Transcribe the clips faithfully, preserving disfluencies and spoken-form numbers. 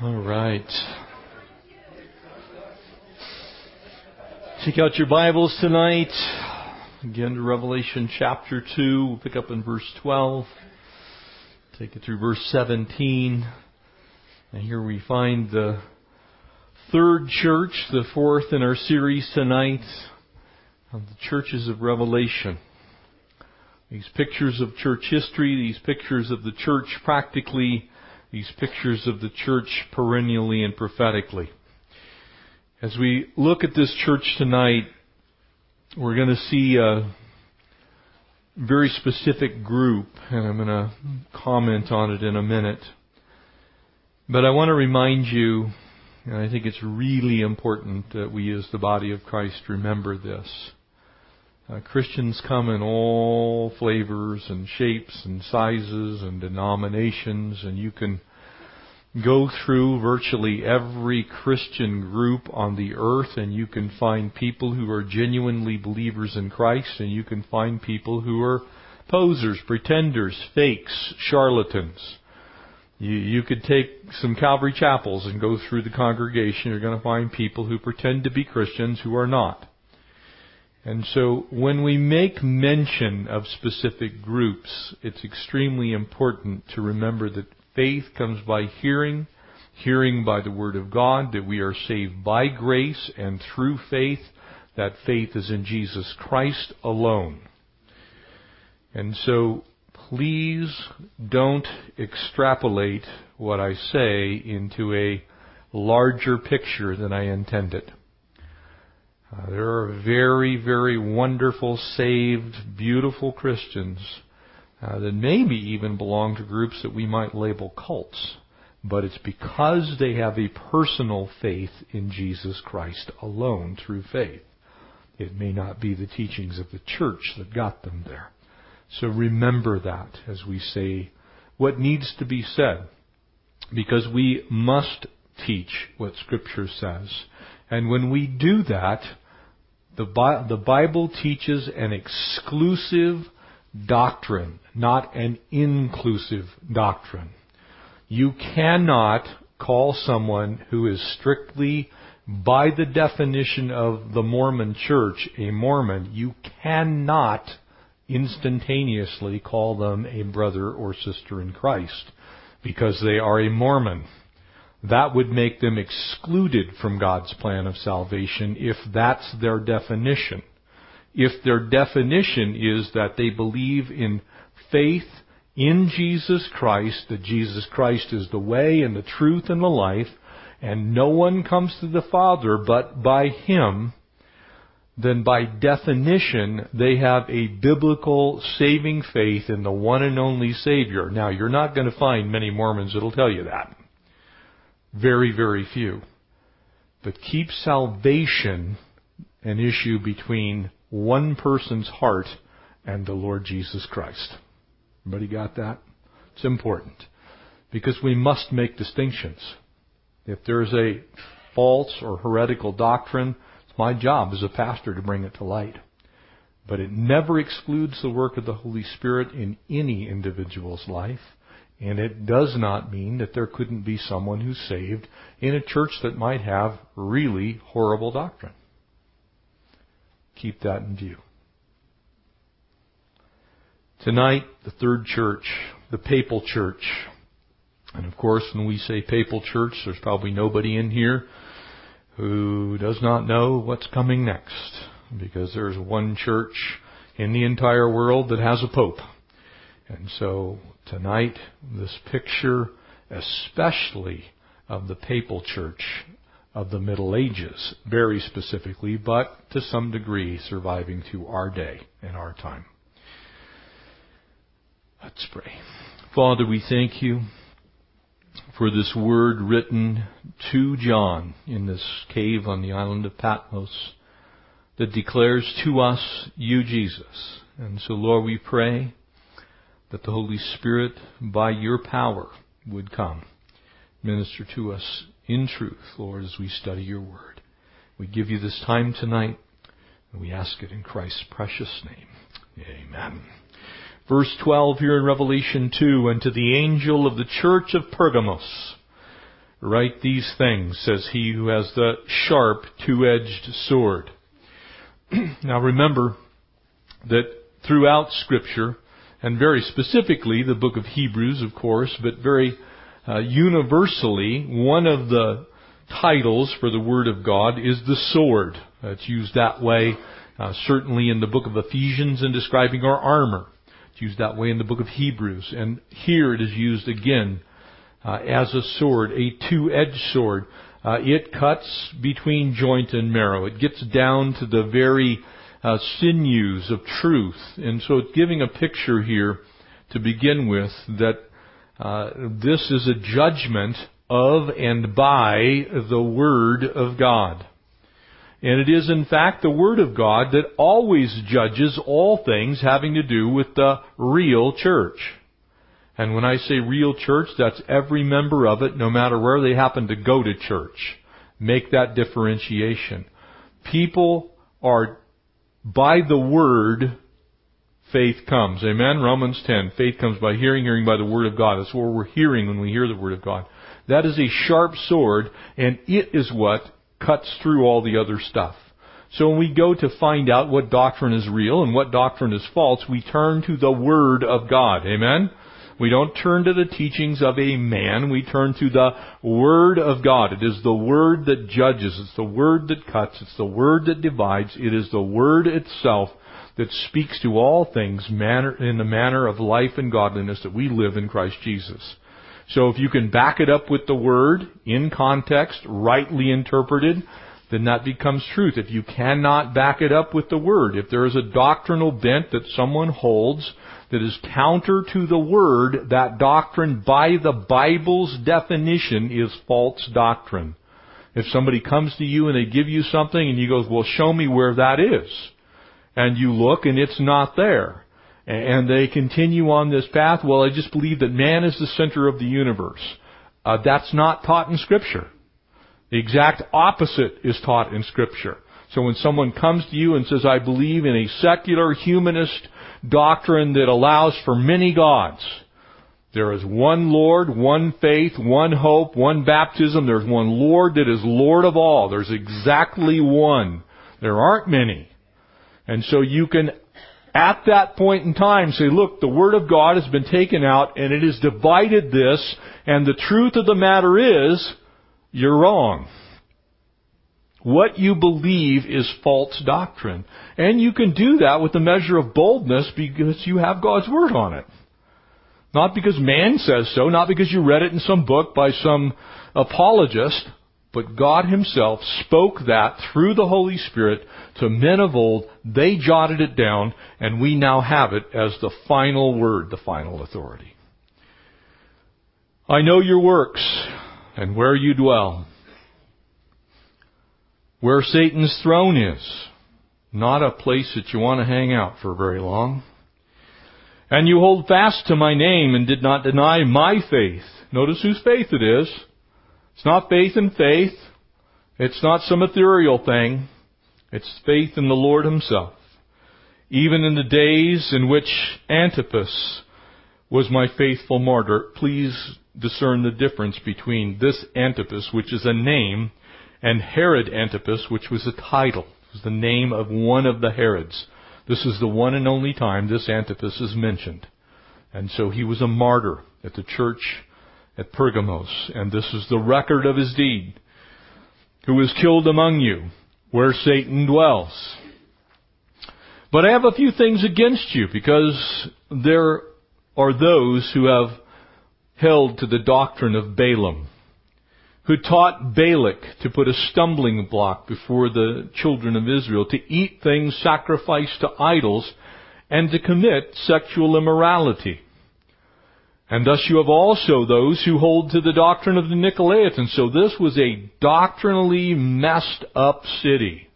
All right. Take out your Bibles tonight. Again to Revelation chapter two. We'll pick up in verse twelve. Take it through verse seventeen. And here we find the third church, the fourth in our series tonight, of the churches of Revelation. These pictures of church history, these pictures of the church practically, these pictures of the church perennially and prophetically. As we look at this church tonight, we're going to see a very specific group, and I'm going to comment on it in a minute. But I want to remind you, and I think it's really important that we as the body of Christ remember this. Uh, Christians come in all flavors and shapes and sizes and denominations, and you can go through virtually every Christian group on the earth, and you can find people who are genuinely believers in Christ, and you can find people who are posers, pretenders, fakes, charlatans. You, you could take some Calvary chapels and go through the congregation. You're going to find people who pretend to be Christians who are not. And so when we make mention of specific groups, it's extremely important to remember that faith comes by hearing, hearing by the Word of God, that we are saved by grace and through faith. That faith is in Jesus Christ alone. And so please don't extrapolate what I say into a larger picture than I intended. Uh, there are very, very wonderful, saved, beautiful Christians uh, that maybe even belong to groups that we might label cults. But it's because they have a personal faith in Jesus Christ alone through faith. It may not be the teachings of the church that got them there. So remember that as we say what needs to be said, because we must teach what Scripture says. And when we do that, the Bi- the Bible teaches an exclusive doctrine, not an inclusive doctrine. You cannot call someone who is strictly, by the definition of the Mormon Church, a Mormon. You cannot instantaneously call them a brother or sister in Christ because they are a Mormon. That would make them excluded from God's plan of salvation if that's their definition. If their definition is that they believe in faith in Jesus Christ, that Jesus Christ is the way and the truth and the life, and no one comes to the Father but by Him, then by definition they have a biblical saving faith in the one and only Savior. Now, you're not going to find many Mormons that'll tell you that. Very, very few. But keep salvation an issue between one person's heart and the Lord Jesus Christ. Everybody got that? It's important. Because we must make distinctions. If there's a false or heretical doctrine, it's my job as a pastor to bring it to light. But it never excludes the work of the Holy Spirit in any individual's life. And it does not mean that there couldn't be someone who's saved in a church that might have really horrible doctrine. Keep that in view. Tonight, the third church, the papal church. And of course, when we say papal church, there's probably nobody in here who does not know what's coming next, because there's one church in the entire world that has a pope. And so tonight, this picture, especially of the papal church of the Middle Ages, very specifically, but to some degree surviving to our day and our time. Let's pray. Father, we thank you for this word written to John in this cave on the island of Patmos that declares to us, you, Jesus. And so, Lord, we pray that the Holy Spirit, by your power, would come, minister to us in truth, Lord, as we study your word. We give you this time tonight, and we ask it in Christ's precious name. Amen. Verse twelve here in Revelation two, and to the angel of the church of Pergamos, Write these things, says he who has the sharp two-edged sword. Now remember that throughout Scripture, and very specifically the book of Hebrews, of course, but very uh, universally, one of the titles for the Word of God is the sword. Uh, it's used that way uh, certainly in the book of Ephesians in describing our armor. It's used that way in the book of Hebrews. And here it is used again uh, as a sword, a two-edged sword. Uh, it cuts between joint and marrow. It gets down to the very Uh, sinews of truth. And so it's giving a picture here to begin with that uh, this is a judgment of and by the Word of God. And it is in fact the Word of God that always judges all things having to do with the real church. And when I say real church, that's every member of it, no matter where they happen to go to church. Make that differentiation. People are by the Word, faith comes. Amen? Romans ten. Faith comes by hearing, hearing by the Word of God. That's what we're hearing when we hear the Word of God. That is a sharp sword, and it is what cuts through all the other stuff. So when we go to find out what doctrine is real and what doctrine is false, we turn to the Word of God. Amen? We don't turn to the teachings of a man. We turn to the Word of God. It is the Word that judges. It's the Word that cuts. It's the Word that divides. It is the Word itself that speaks to all things manner, in the manner of life and godliness that we live in Christ Jesus. So if you can back it up with the Word, in context, rightly interpreted, then that becomes truth. If you cannot back it up with the Word, if there is a doctrinal bent that someone holds that is counter to the Word, that doctrine by the Bible's definition is false doctrine. If somebody comes to you and they give you something and you go, well, show me where that is. And you look and it's not there. And they continue on this path, well, I just believe that man is the center of the universe. Uh, that's not taught in Scripture. The exact opposite is taught in Scripture. So when someone comes to you and says, I believe in a secular humanist doctrine that allows for many gods. There is one Lord, one faith, one hope, one baptism. There's one Lord that is Lord of all. There's exactly one. There aren't many. And so you can, at that point in time, say, look, the Word of God has been taken out and it has divided this, and the truth of the matter is, you're wrong. What you believe is false doctrine. And you can do that with a measure of boldness because you have God's Word on it. Not because man says so, not because you read it in some book by some apologist, but God Himself spoke that through the Holy Spirit to men of old. They jotted it down, and we now have it as the final word, the final authority. I know your works and where you dwell, where Satan's throne is, not a place that you want to hang out for very long. And you hold fast to my name and did not deny my faith. Notice whose faith it is. It's not faith in faith. It's not some ethereal thing. It's faith in the Lord Himself. Even in the days in which Antipas was my faithful martyr. Please discern the difference between this Antipas, which is a name, and Herod Antipas, which was a title. It was the name of one of the Herods. This is the one and only time this Antipas is mentioned. And so he was a martyr at the church at Pergamos. And this is the record of his deed. Who was killed among you, where Satan dwells. But I have a few things against you, because there are those who have held to the doctrine of Balaam, who taught Balak to put a stumbling block before the children of Israel, to eat things sacrificed to idols, and to commit sexual immorality. And thus you have also those who hold to the doctrine of the Nicolaitans. So this was a doctrinally messed up city.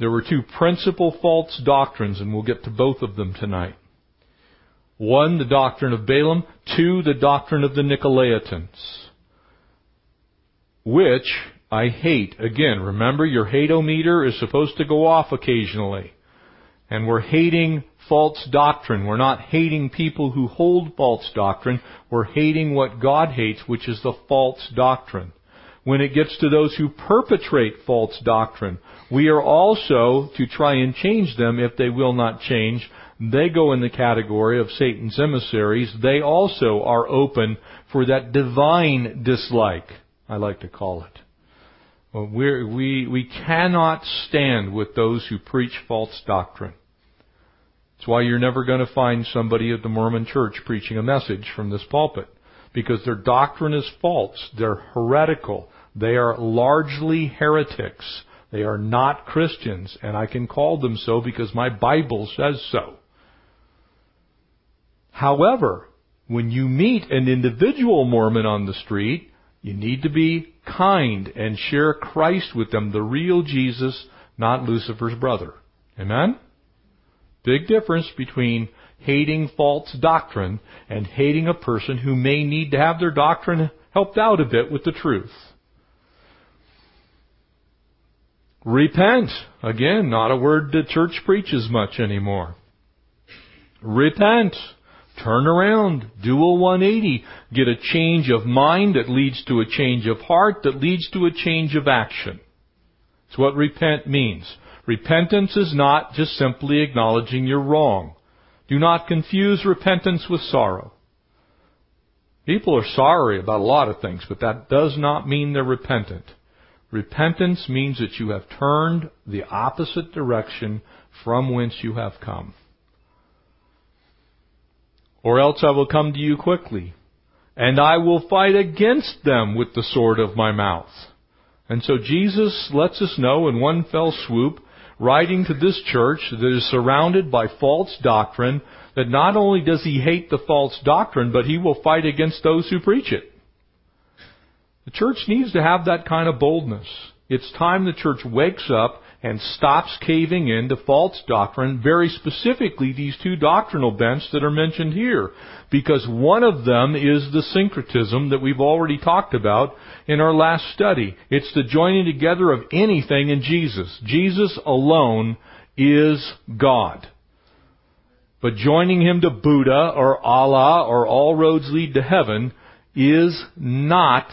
There were two principal false doctrines, and we'll get to both of them tonight. One, the doctrine of Balaam. Two, the doctrine of the Nicolaitans, which I hate. Again, remember your hateometer is supposed to go off occasionally. And we're hating false doctrine. We're not hating people who hold false doctrine. We're hating what God hates, which is the false doctrine. When it gets to those who perpetrate false doctrine, we are also to try and change them if they will not change. They go in the category of Satan's emissaries. They also are open for that divine dislike, I like to call it. We're, we, we cannot stand with those who preach false doctrine. That's why you're never going to find somebody at the Mormon Church preaching a message from this pulpit, because their doctrine is false. They're heretical. They are largely heretics. They are not Christians, and I can call them so because my Bible says so. However, when you meet an individual Mormon on the street, you need to be kind and share Christ with them, the real Jesus, not Lucifer's brother. Amen? Big difference between hating false doctrine and hating a person who may need to have their doctrine helped out a bit with the truth. Repent. Again, not a word the church preaches much anymore. Repent. Turn around, do a one eighty, get a change of mind that leads to a change of heart that leads to a change of action. That's what repent means. Repentance is not just simply acknowledging you're wrong. Do not confuse repentance with sorrow. People are sorry about a lot of things, but that does not mean they're repentant. Repentance means that you have turned the opposite direction from whence you have come. Or else I will come to you quickly, and I will fight against them with the sword of my mouth. And so Jesus lets us know in one fell swoop, writing to this church that is surrounded by false doctrine, that not only does he hate the false doctrine, but he will fight against those who preach it. The church needs to have that kind of boldness. It's time the church wakes up and stops caving in to false doctrine, very specifically these two doctrinal bents that are mentioned here, because one of them is the syncretism that we've already talked about in our last study. It's the joining together of anything in Jesus. Jesus alone is God. But joining him to Buddha or Allah or all roads lead to heaven is not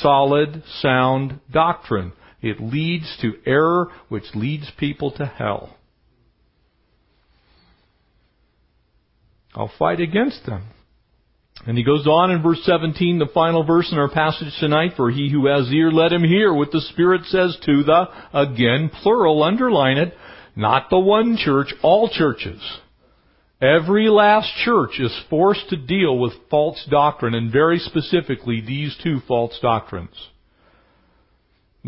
solid, sound doctrine. It leads to error, which leads people to hell. I'll fight against them. And he goes on in verse seventeen, the final verse in our passage tonight, for he who has ear, let him hear what the Spirit says to the, again, plural, underline it, not the one church, all churches. Every last church is forced to deal with false doctrine, and very specifically these two false doctrines.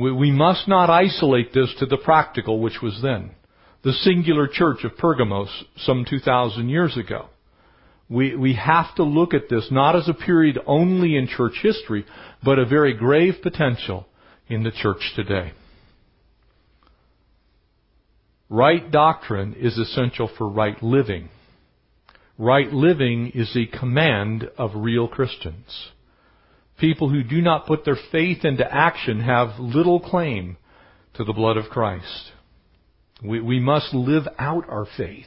We must not isolate this to the practical, which was then the singular church of Pergamos some two thousand years ago. We, we have to look at this not as a period only in church history, but a very grave potential in the church today. Right doctrine is essential for right living. Right living is a command of real Christians. People who do not put their faith into action have little claim to the blood of Christ. We, we must live out our faith.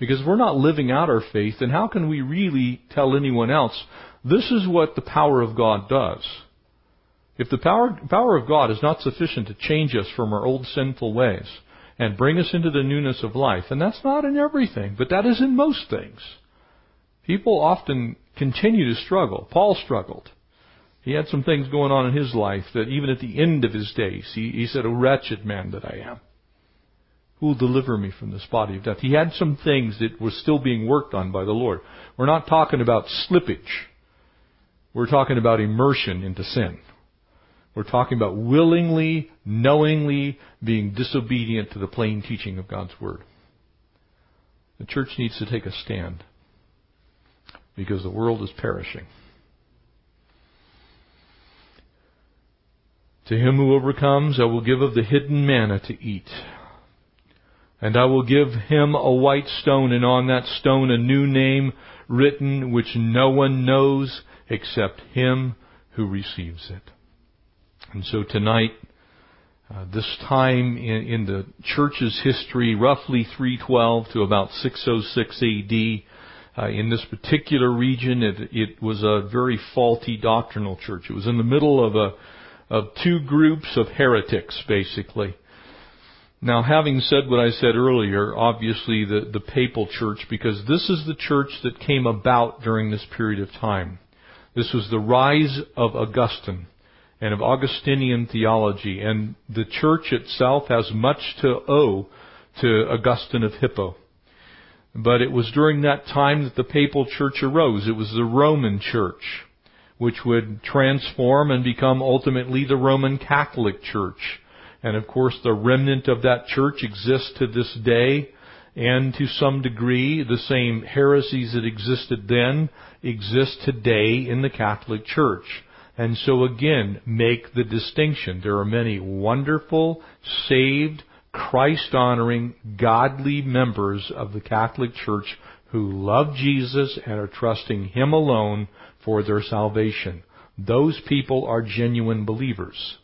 Because if we're not living out our faith, then how can we really tell anyone else, this is what the power of God does? If the power, power of God is not sufficient to change us from our old sinful ways and bring us into the newness of life, and that's not in everything, but that is in most things. People often continue to struggle. Paul struggled. He had some things going on in his life that even at the end of his days, he, he said, "O wretched man that I am, who will deliver me from this body of death?" He had some things that were still being worked on by the Lord. We're not talking about slippage. We're talking about immersion into sin. We're talking about willingly, knowingly being disobedient to the plain teaching of God's Word. The church needs to take a stand because the world is perishing. To him who overcomes, I will give of the hidden manna to eat. And I will give him a white stone, and on that stone a new name written, which no one knows except him who receives it. And so tonight, Uh, this time in, in the church's history, roughly three twelve to about six oh six A D, uh, in this particular region, it, it was a very faulty doctrinal church. It was in the middle of a of two groups of heretics, basically. Now, having said what I said earlier, obviously the, the papal church, because this is the church that came about during this period of time. This was the rise of Augustine and of Augustinian theology, and the church itself has much to owe to Augustine of Hippo. But it was during that time that the papal church arose. It was the Roman church, which would transform and become ultimately the Roman Catholic Church. And of course, the remnant of that church exists to this day, and to some degree, the same heresies that existed then exist today in the Catholic Church. And so again, make the distinction. There are many wonderful, saved, Christ-honoring, godly members of the Catholic Church who love Jesus and are trusting Him alone for their salvation. Those people are genuine believers.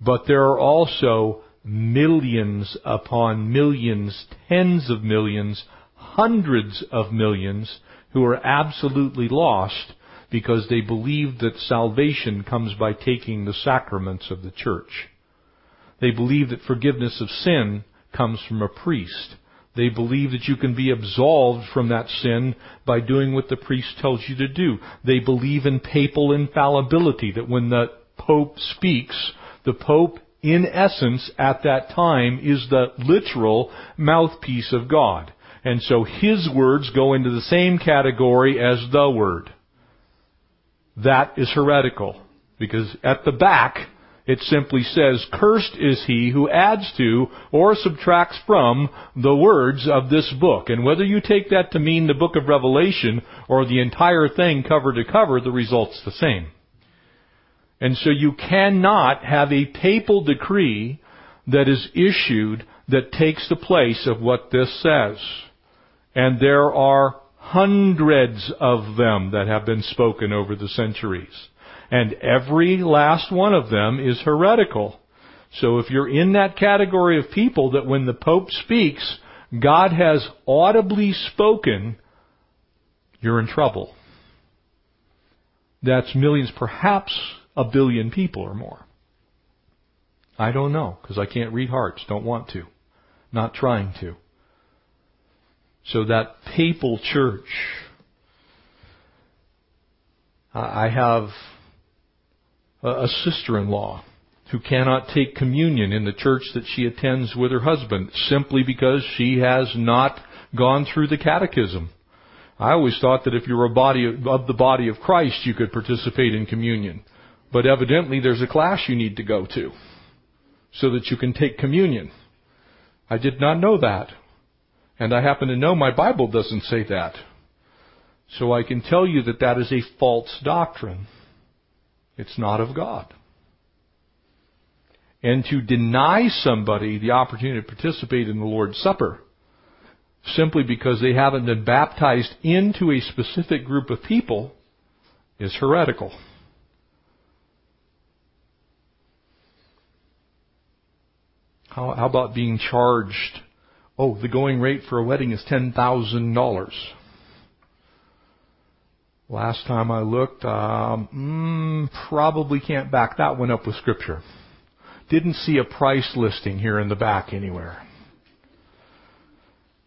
But there are also millions upon millions, tens of millions, hundreds of millions who are absolutely lost because they believe that salvation comes by taking the sacraments of the church. They believe that forgiveness of sin comes from a priest. They believe that you can be absolved from that sin by doing what the priest tells you to do. They believe in papal infallibility, that when the Pope speaks, the Pope, in essence, at that time, is the literal mouthpiece of God. And so his words go into the same category as the Word. That is heretical, because at the back, it simply says, "Cursed is he who adds to or subtracts from the words of this book." And whether you take that to mean the book of Revelation or the entire thing cover to cover, the result's the same. And so you cannot have a papal decree that is issued that takes the place of what this says. And there are hundreds of them that have been spoken over the centuries. And every last one of them is heretical. So if you're in that category of people that when the Pope speaks, God has audibly spoken, you're in trouble. That's millions, perhaps a billion people or more. I don't know, because I can't read hearts. Don't want to. Not trying to. So that papal church, I have a sister-in-law who cannot take communion in the church that she attends with her husband simply because she has not gone through the catechism. I always thought that if you were a body of the body of Christ, you could participate in communion. But evidently there's a class you need to go to so that you can take communion. I did not know that. And I happen to know my Bible doesn't say that. So I can tell you that that is a false doctrine. It's not of God. And to deny somebody the opportunity to participate in the Lord's Supper simply because they haven't been baptized into a specific group of people is heretical. How, how about being charged? Oh, the going rate for a wedding is ten thousand dollars. Last time I looked, um, mm, probably can't back that one up with Scripture. Didn't see a price listing here in the back anywhere.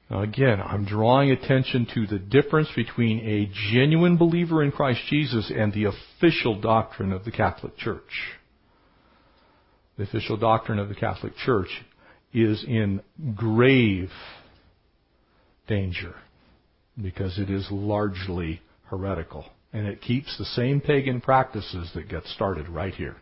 Now again, I'm drawing attention to the difference between a genuine believer in Christ Jesus and the official doctrine of the Catholic Church. The official doctrine of the Catholic Church is in grave danger because it is largely heretical, and it keeps the same pagan practices that get started right here.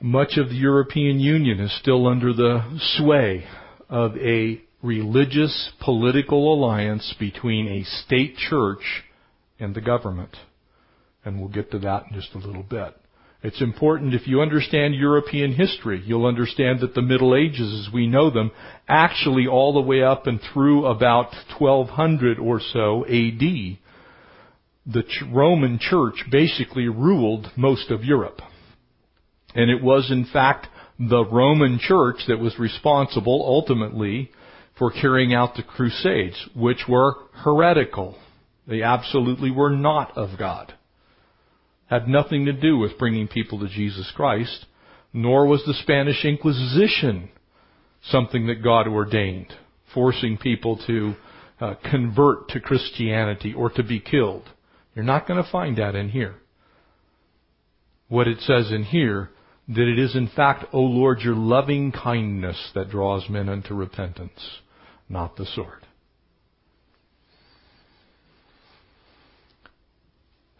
Much of the European Union is still under the sway of a religious political alliance between a state church and the government. And we'll get to that in just a little bit. It's important, if you understand European history, you'll understand that the Middle Ages, as we know them, actually all the way up and through about twelve hundred or so A D, the Roman Church basically ruled most of Europe. And it was, in fact, the Roman Church that was responsible, ultimately, for carrying out the Crusades, which were heretical. They absolutely were not of God. Had nothing to do with bringing people to Jesus Christ, nor was the Spanish Inquisition something that God ordained, forcing people to uh, convert to Christianity or to be killed. You're not going to find that in here. What it says in here, that it is in fact, O Lord, your loving kindness that draws men unto repentance, not the sword.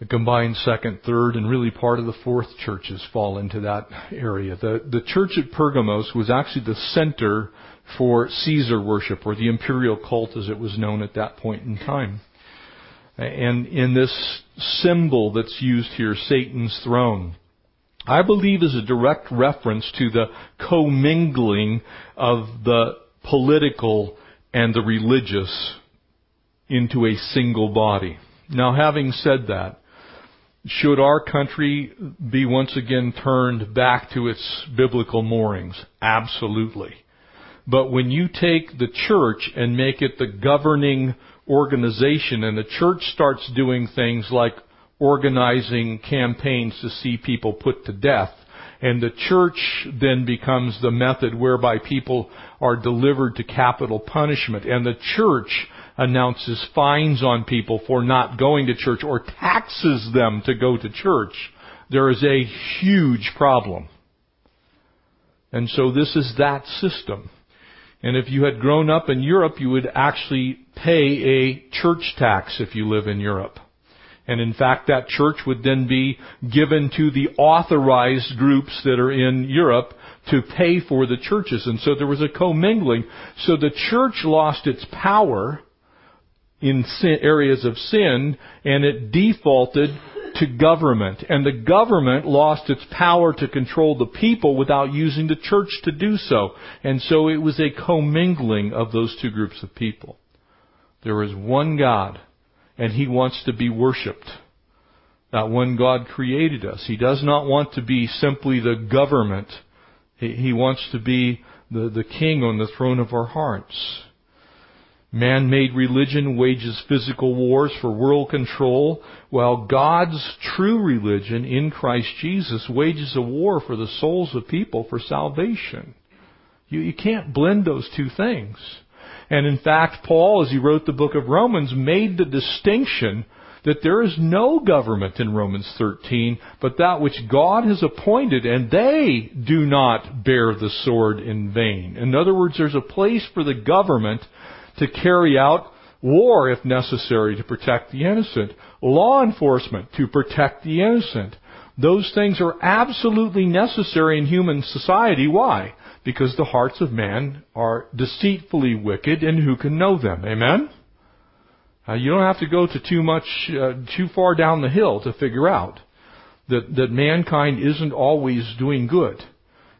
The combined second, third, and really part of the fourth churches fall into that area. The, the church at Pergamos was actually the center for Caesar worship, or the imperial cult as it was known at that point in time. And in this symbol that's used here, Satan's throne, I believe is a direct reference to the commingling of the political and the religious into a single body. Now, having said that, should our country be once again turned back to its biblical moorings? Absolutely. But when you take the church and make it the governing organization, and the church starts doing things like organizing campaigns to see people put to death, and the church then becomes the method whereby people are delivered to capital punishment, and the church announces fines on people for not going to church or taxes them to go to church, there is a huge problem. And so this is that system. And if you had grown up in Europe, you would actually pay a church tax if you live in Europe. And in fact, that church would then be given to the authorized groups that are in Europe to pay for the churches. And so there was a commingling. So the church lost its power in sin, areas of sin, and it defaulted to government. And the government lost its power to control the people without using the church to do so. And so it was a commingling of those two groups of people. There is one God, and He wants to be worshipped. That one God created us. He does not want to be simply the government. He, he wants to be the, the king on the throne of our hearts. Man-made religion wages physical wars for world control, while God's true religion in Christ Jesus wages a war for the souls of people for salvation. You, you can't blend those two things. And in fact, Paul, as he wrote the book of Romans, made the distinction that there is no government in Romans thirteen, but that which God has appointed, and they do not bear the sword in vain. In other words, there's a place for the government to carry out war, if necessary, to protect the innocent. Law enforcement, to protect the innocent. Those things are absolutely necessary in human society. Why? Because the hearts of man are deceitfully wicked, and who can know them? Amen? Uh, you don't have to go to too much, uh, too far down the hill to figure out that, that mankind isn't always doing good.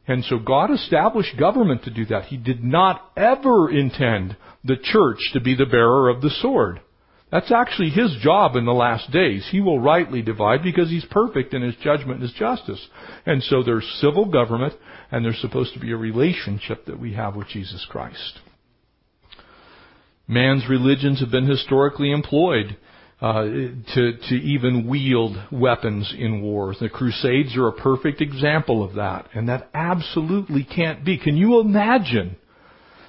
And so God established government to do that. He did not ever intend the church to be the bearer of the sword. That's actually His job in the last days. He will rightly divide because He's perfect in His judgment and His justice. And so there's civil government, and there's supposed to be a relationship that we have with Jesus Christ. Man's religions have been historically employed uh, to, to even wield weapons in wars. The Crusades are a perfect example of that, and that absolutely can't be. Can you imagine,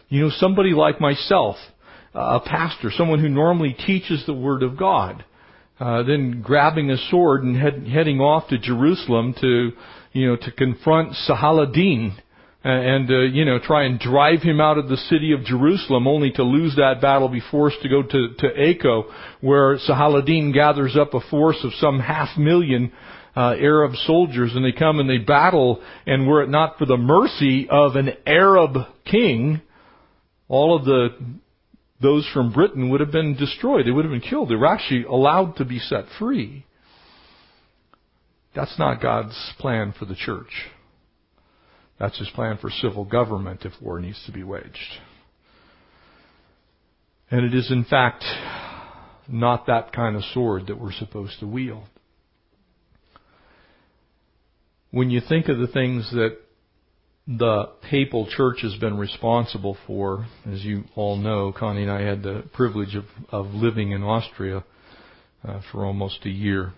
you know, somebody like myself, a pastor, someone who normally teaches the Word of God, uh, then grabbing a sword and head, heading off to Jerusalem to, you know, to confront Sahaladin and, and uh, you know, try and drive him out of the city of Jerusalem, only to lose that battle, be forced to go to, to Aco, where Sahaladin gathers up a force of some half million uh, Arab soldiers, and they come and they battle, and were it not for the mercy of an Arab king, all of the those from Britain would have been destroyed. They would have been killed. They were actually allowed to be set free. That's not God's plan for the church. That's His plan for civil government if war needs to be waged. And it is, in fact, not that kind of sword that we're supposed to wield. when you think of the things that the papal church has been responsible for, as you all know, Connie and I had the privilege of, of living in Austria uh, for almost a year.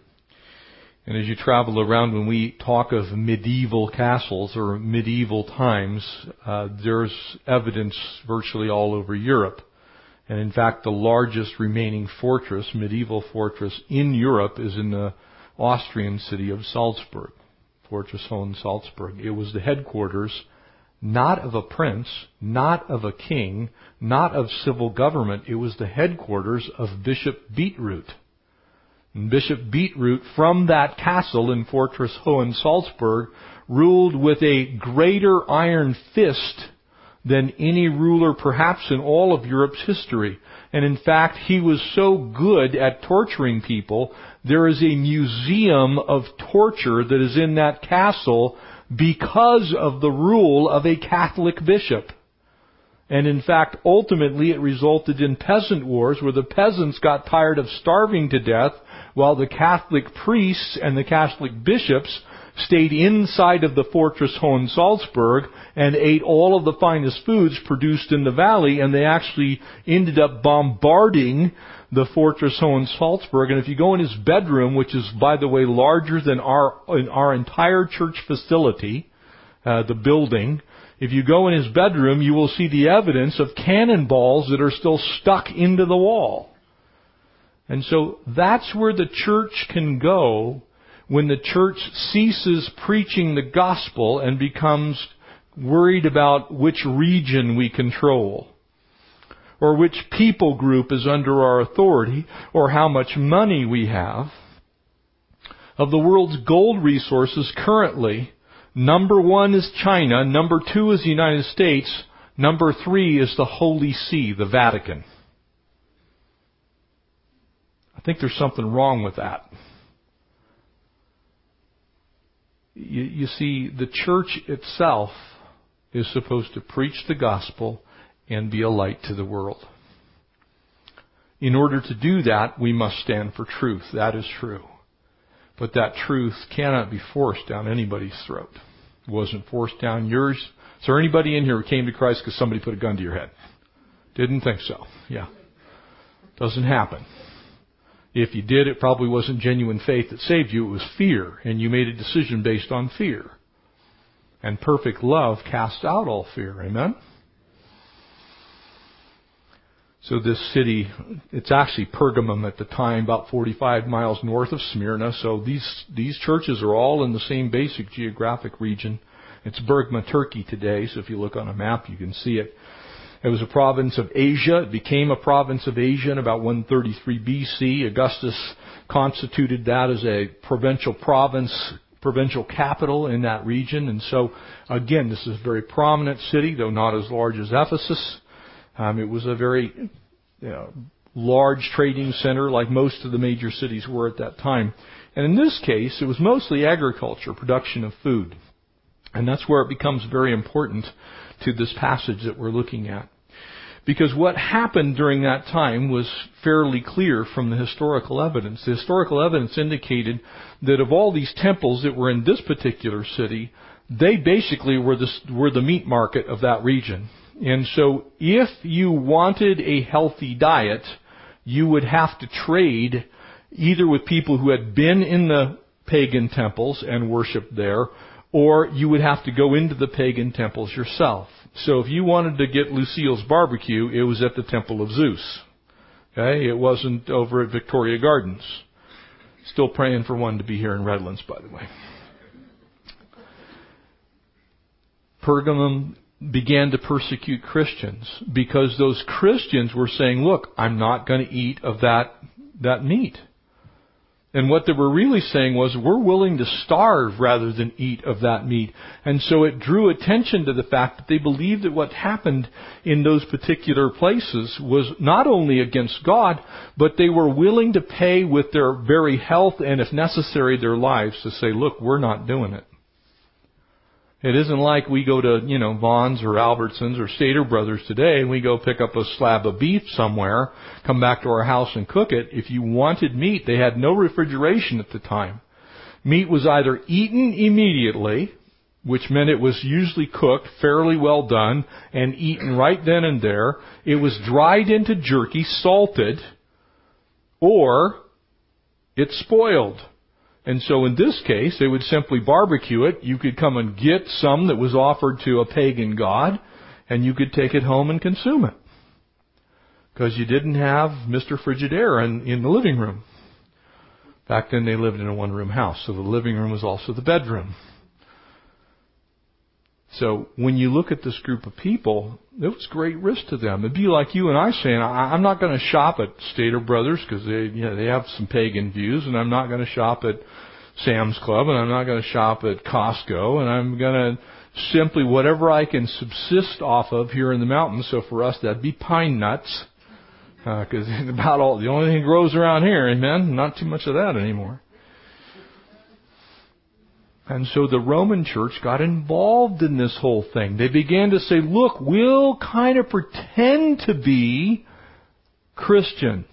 And as you travel around, when we talk of medieval castles or medieval times, uh, there's evidence virtually all over Europe. And in fact, the largest remaining fortress, medieval fortress in Europe, is in the Austrian city of Salzburg, Fortress Hohen Salzburg. It was the headquarters not of a prince, not of a king, not of civil government. It was the headquarters of Bishop Beetroot. And Bishop Beetroot, from that castle in Fortress Hohen Salzburg, ruled with a greater iron fist than any ruler perhaps in all of Europe's history. And in fact, he was so good at torturing people, there is a museum of torture that is in that castle because of the rule of a Catholic bishop. And in fact, ultimately, it resulted in peasant wars where the peasants got tired of starving to death while the Catholic priests and the Catholic bishops stayed inside of the Fortress Hohen Salzburg and ate all of the finest foods produced in the valley, and they actually ended up bombarding the Fortress Hohen Salzburg. And if you go in his bedroom, which is, by the way, larger than our our entire church facility, uh, the building, if you go in his bedroom, you will see the evidence of cannonballs that are still stuck into the wall. And so that's where the church can go when the church ceases preaching the gospel and becomes worried about which region we control, or which people group is under our authority, or how much money we have. Of the world's gold resources currently, number one is China, number two is the United States, number three is the Holy See, the Vatican. I think there's something wrong with that. You, you see, the church itself is supposed to preach the gospel and be a light to the world. In order to do that, we must stand for truth. That is true. But that truth cannot be forced down anybody's throat. It wasn't forced down yours. Is there anybody in here who came to Christ because somebody put a gun to your head? Didn't think so. Yeah. Doesn't happen. If you did, it probably wasn't genuine faith that saved you. It was fear, and you made a decision based on fear. And perfect love casts out all fear. Amen? So this city, it's actually Pergamum at the time, about forty-five miles north of Smyrna. So these these churches are all in the same basic geographic region. It's Bergama, Turkey today, so if you look on a map, you can see it. It was a province of Asia. It became a province of Asia in about one thirty-three B C. Augustus constituted that as a provincial province, provincial capital in that region. And so, again, this is a very prominent city, though not as large as Ephesus. Um, it was a very you know, large trading center, like most of the major cities were at that time. And in this case, it was mostly agriculture, production of food. And that's where it becomes very important to this passage that we're looking at. Because what happened during that time was fairly clear from the historical evidence. The historical evidence indicated that of all these temples that were in this particular city, they basically were the, were the meat market of that region. And so if you wanted a healthy diet, you would have to trade either with people who had been in the pagan temples and worshiped there, or you would have to go into the pagan temples yourself. So if you wanted to get Lucille's barbecue, it was at the Temple of Zeus. Okay? It wasn't over at Victoria Gardens. Still praying for one to be here in Redlands, by the way. Pergamum began to persecute Christians because those Christians were saying, look, I'm not going to eat of that that meat. And what they were really saying was, we're willing to starve rather than eat of that meat. And so it drew attention to the fact that they believed that what happened in those particular places was not only against God, but they were willing to pay with their very health and, if necessary, their lives to say, look, we're not doing it. It isn't like we go to, you know, Vaughn's or Albertsons or Stater Brothers today and we go pick up a slab of beef somewhere, come back to our house and cook it. If you wanted meat, they had no refrigeration at the time. Meat was either eaten immediately, which meant it was usually cooked, fairly well done, and eaten right then and there. It was dried into jerky, salted, or it spoiled. And so in this case, they would simply barbecue it. You could come and get some that was offered to a pagan god, and you could take it home and consume it, because you didn't have Mister Frigidaire in, in the living room. Back then, they lived in a one-room house, so the living room was also the bedroom. So when you look at this group of people, it was great risk to them. It'd be like you and I saying, I, I'm not going to shop at Stater Brothers because they, you know, they have some pagan views, and I'm not going to shop at Sam's Club, and I'm not going to shop at Costco, and I'm going to simply whatever I can subsist off of here in the mountains. So for us, that'd be pine nuts, because uh, about all the only thing that grows around here, amen. Not too much of that anymore. And so the Roman Church got involved in this whole thing. They began to say, look, we'll kind of pretend to be Christians,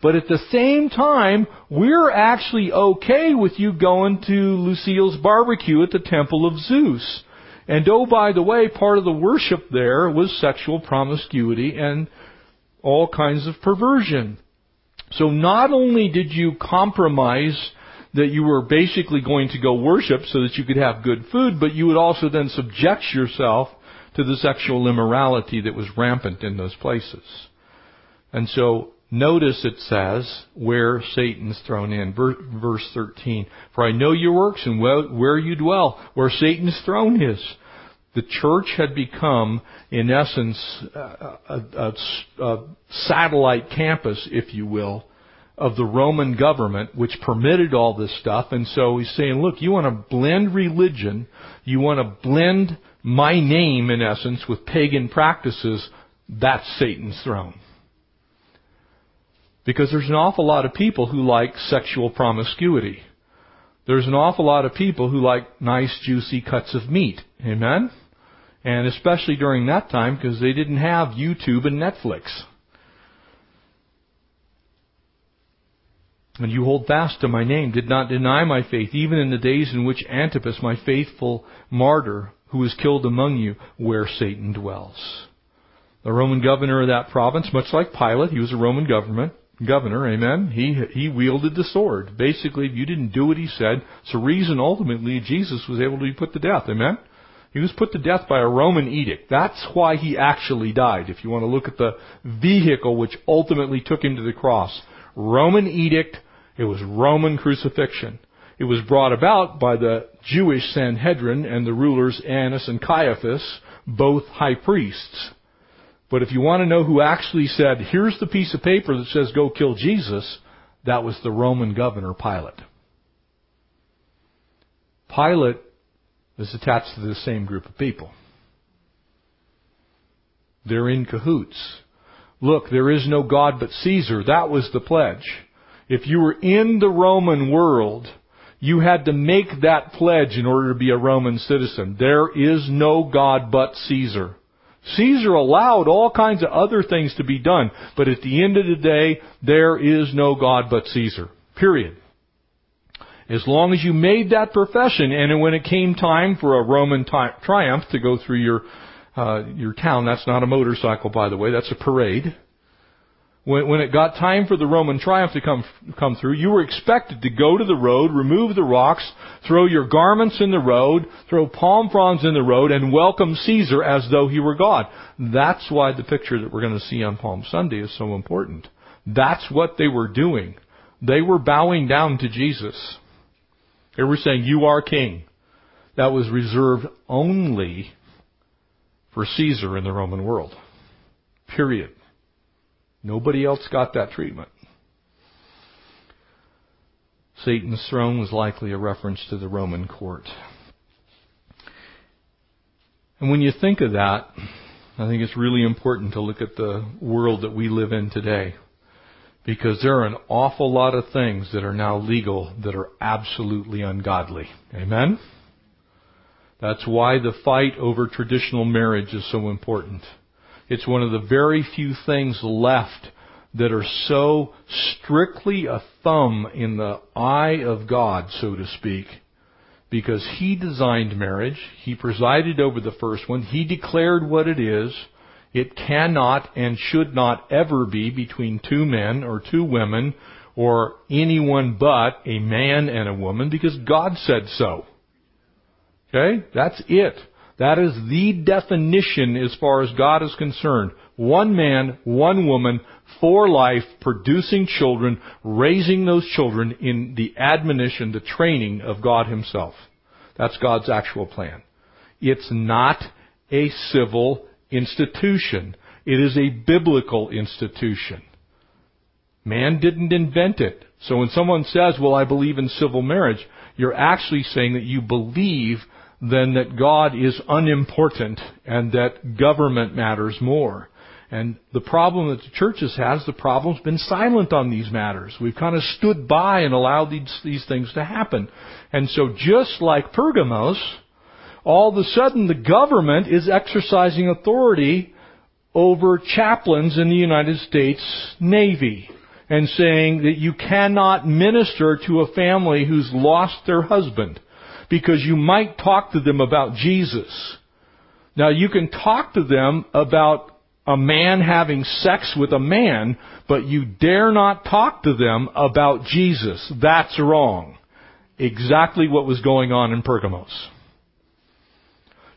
but at the same time, we're actually okay with you going to Lucille's barbecue at the Temple of Zeus. And oh, by the way, part of the worship there was sexual promiscuity and all kinds of perversion. So not only did you compromise that you were basically going to go worship so that you could have good food, but you would also then subject yourself to the sexual immorality that was rampant in those places. And so notice it says where Satan's thrown in. Verse thirteen, for I know your works and where you dwell, where Satan's throne is. The church had become, in essence, a, a, a satellite campus, if you will, of the Roman government, which permitted all this stuff. And so he's saying, look, you want to blend religion, you want to blend my name, in essence, with pagan practices, that's Satan's throne. Because there's an awful lot of people who like sexual promiscuity. There's an awful lot of people who like nice, juicy cuts of meat. Amen? And especially during that time, because they didn't have YouTube and Netflix. And you hold fast to my name, did not deny my faith, even in the days in which Antipas, my faithful martyr, who was killed among you, where Satan dwells. The Roman governor of that province, much like Pilate, he was a Roman government governor, amen, he, he wielded the sword. Basically, if you didn't do what he said, it's the reason ultimately Jesus was able to be put to death, amen? He was put to death by a Roman edict. That's why he actually died, if you want to look at the vehicle which ultimately took him to the cross. Roman edict, it was Roman crucifixion. It was brought about by the Jewish Sanhedrin and the rulers Annas and Caiaphas, both high priests. But if you want to know who actually said, here's the piece of paper that says go kill Jesus, that was the Roman governor, Pilate. Pilate is attached to the same group of people. They're in cahoots. Look, there is no God but Caesar. That was the pledge. If you were in the Roman world, you had to make that pledge in order to be a Roman citizen. There is no God but Caesar. Caesar allowed all kinds of other things to be done, but at the end of the day, there is no God but Caesar. Period. As long as you made that profession, and when it came time for a Roman tri- triumph to go through your uh, your town, that's not a motorcycle, by the way, that's a parade. When, when it got time for the Roman triumph to come come through, you were expected to go to the road, remove the rocks, throw your garments in the road, throw palm fronds in the road, and welcome Caesar as though he were God. That's why the picture that we're going to see on Palm Sunday is so important. That's what they were doing. They were bowing down to Jesus. They were saying, you are king. That was reserved only for Caesar in the Roman world. Period. Nobody else got that treatment. Satan's throne was likely a reference to the Roman court. And when you think of that, I think it's really important to look at the world that we live in today, because there are an awful lot of things that are now legal that are absolutely ungodly. Amen? That's why the fight over traditional marriage is so important. It's one of the very few things left that are so strictly a thumb in the eye of God, so to speak, because He designed marriage, He presided over the first one, He declared what it is. It cannot and should not ever be between two men or two women or anyone but a man and a woman, because God said so. Okay? That's it. That is the definition as far as God is concerned. One man, one woman, for life, producing children, raising those children in the admonition, the training of God Himself. That's God's actual plan. It's not a civil institution. It is a biblical institution. Man didn't invent it. So when someone says, well, I believe in civil marriage, you're actually saying that you believe then that God is unimportant and that government matters more. And the problem that the churches has, the problem's been silent on these matters. We've kind of stood by and allowed these, these things to happen. And so just like Pergamos, all of a sudden the government is exercising authority over chaplains in the United States Navy and saying that you cannot minister to a family who's lost their husband, because you might talk to them about Jesus. Now, you can talk to them about a man having sex with a man, but you dare not talk to them about Jesus. That's wrong. Exactly what was going on in Pergamos.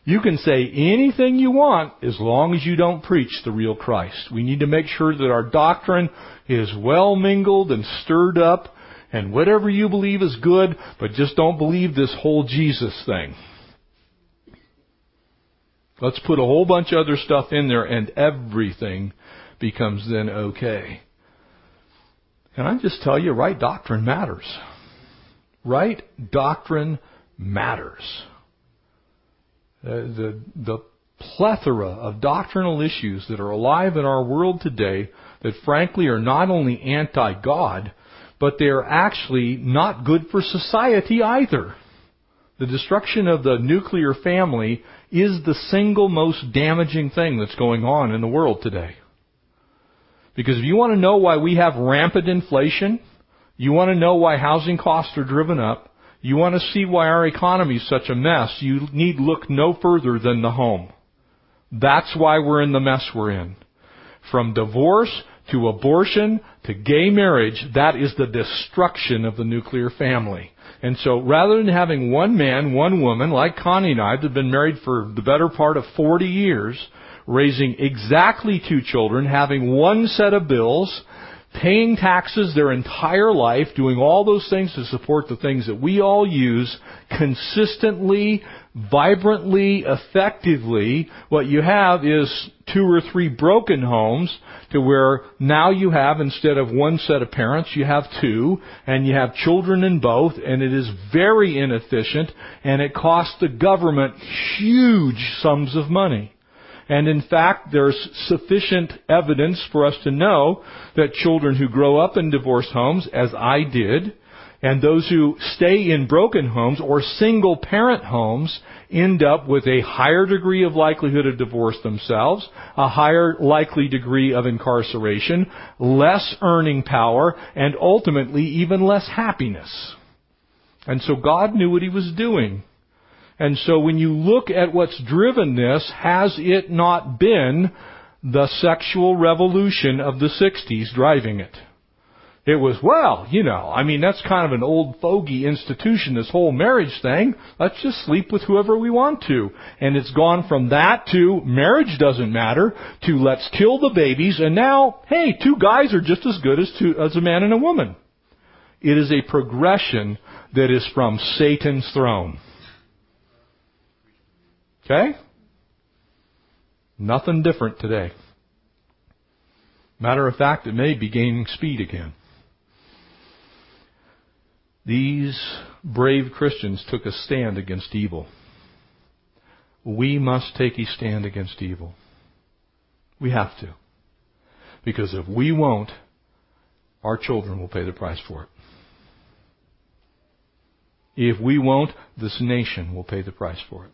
You can say anything you want as long as you don't preach the real Christ. We need to make sure that our doctrine is well mingled and stirred up, and whatever you believe is good, but just don't believe this whole Jesus thing. Let's put a whole bunch of other stuff in there, and everything becomes then okay. And I just tell you, right doctrine matters. Right doctrine matters. Uh, the, the plethora of doctrinal issues that are alive in our world today that frankly are not only anti-God, but they are actually not good for society either. The destruction of the nuclear family is the single most damaging thing that's going on in the world today. Because if you want to know why we have rampant inflation, you want to know why housing costs are driven up, you want to see why our economy is such a mess, you need look no further than the home. That's why we're in the mess we're in. From divorce to abortion, to gay marriage, that is the destruction of the nuclear family. And so rather than having one man, one woman, like Connie and I, that have been married for the better part of forty years, raising exactly two children, having one set of bills, paying taxes their entire life, doing all those things to support the things that we all use consistently, vibrantly, effectively, what you have is two or three broken homes, to where now you have, instead of one set of parents, you have two, and you have children in both, and it is very inefficient, and it costs the government huge sums of money. And in fact, there's sufficient evidence for us to know that children who grow up in divorce homes, as I did, and those who stay in broken homes or single-parent homes end up with a higher degree of likelihood of divorce themselves, a higher likely degree of incarceration, less earning power, and ultimately even less happiness. And so God knew what He was doing. And so when you look at what's driven this, has it not been the sexual revolution of the sixties driving it? It was, well, you know, I mean, that's kind of an old fogey institution, this whole marriage thing. Let's just sleep with whoever we want to. And it's gone from that to marriage doesn't matter, to let's kill the babies, and now, hey, two guys are just as good as, two, as a man and a woman. It is a progression that is from Satan's throne. Okay? Nothing different today. Matter of fact, it may be gaining speed again. These brave Christians took a stand against evil. We must take a stand against evil. We have to. Because if we won't, our children will pay the price for it. If we won't, this nation will pay the price for it.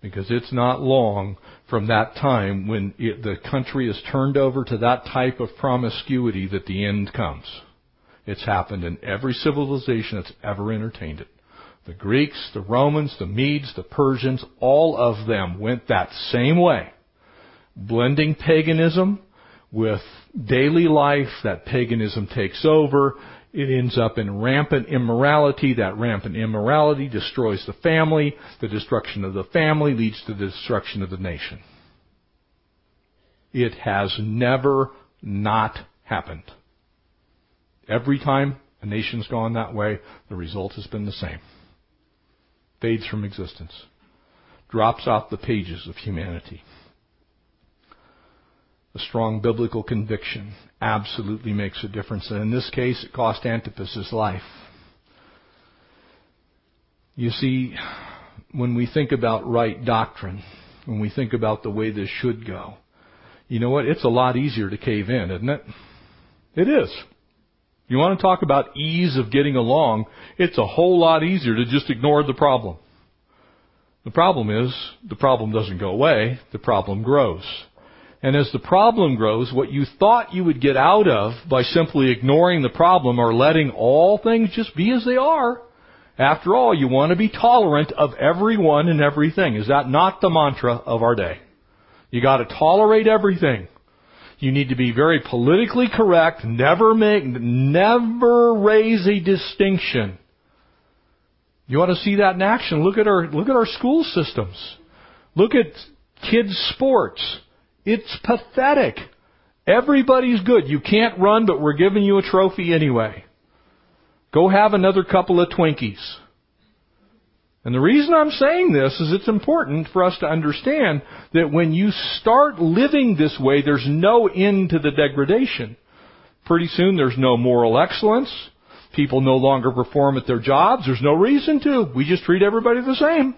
Because it's not long from that time when it, the country is turned over to that type of promiscuity that the end comes. It's happened in every civilization that's ever entertained it. The Greeks, the Romans, the Medes, the Persians, all of them went that same way. Blending paganism with daily life, that paganism takes over. It ends up in rampant immorality. That rampant immorality destroys the family. The destruction of the family leads to the destruction of the nation. It has never not happened. Every time a nation's gone that way, the result has been the same. Fades from existence. Drops off the pages of humanity. A strong biblical conviction absolutely makes a difference. And in this case, it cost Antipas his life. You see, when we think about right doctrine, when we think about the way this should go, you know what? It's a lot easier to cave in, isn't it? It is. You want to talk about ease of getting along, it's a whole lot easier to just ignore the problem. The problem is, the problem doesn't go away, the problem grows. And as the problem grows, what you thought you would get out of by simply ignoring the problem or letting all things just be as they are, after all, you want to be tolerant of everyone and everything. Is that not the mantra of our day? You got to tolerate everything. You need to be very politically correct, never make, never raise a distinction. You want to see that in action? Look at our, look at our school systems. Look at kids' sports. It's pathetic. Everybody's good. You can't run, but we're giving you a trophy anyway. Go have another couple of Twinkies. And the reason I'm saying this is it's important for us to understand that when you start living this way, there's no end to the degradation. Pretty soon there's no moral excellence. People no longer perform at their jobs. There's no reason to. We just treat everybody the same.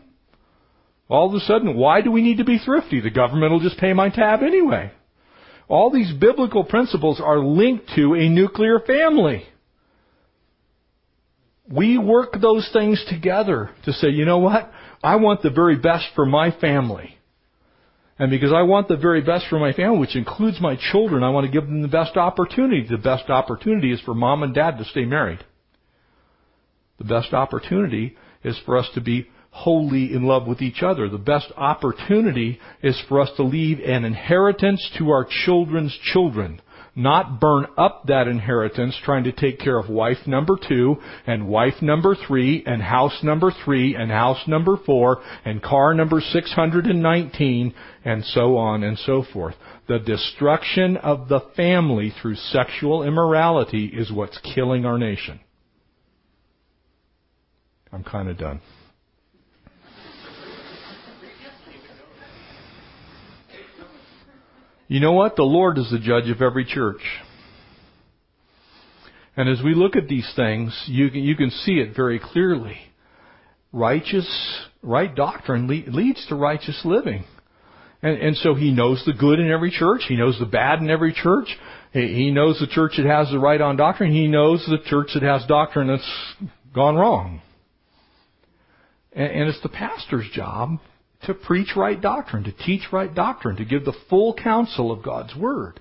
All of a sudden, why do we need to be thrifty? The government will just pay my tab anyway. All these biblical principles are linked to a nuclear family. We work those things together to say, you know what? I want the very best for my family. And because I want the very best for my family, which includes my children, I want to give them the best opportunity. The best opportunity is for mom and dad to stay married. The best opportunity is for us to be wholly in love with each other. The best opportunity is for us to leave an inheritance to our children's children, not burn up that inheritance trying to take care of wife number two and wife number three and house number three and house number four and car number six hundred nineteen and so on and so forth. The destruction of the family through sexual immorality is what's killing our nation. I'm kind of done. You know what? The Lord is the judge of every church. And as we look at these things, you can, you can see it very clearly. Righteous, right doctrine le- leads to righteous living. And, and so He knows the good in every church. He knows the bad in every church. He, he knows the church that has the right on doctrine. He knows the church that has doctrine that's gone wrong. And, and it's the pastor's job to preach right doctrine, to teach right doctrine, to give the full counsel of God's Word.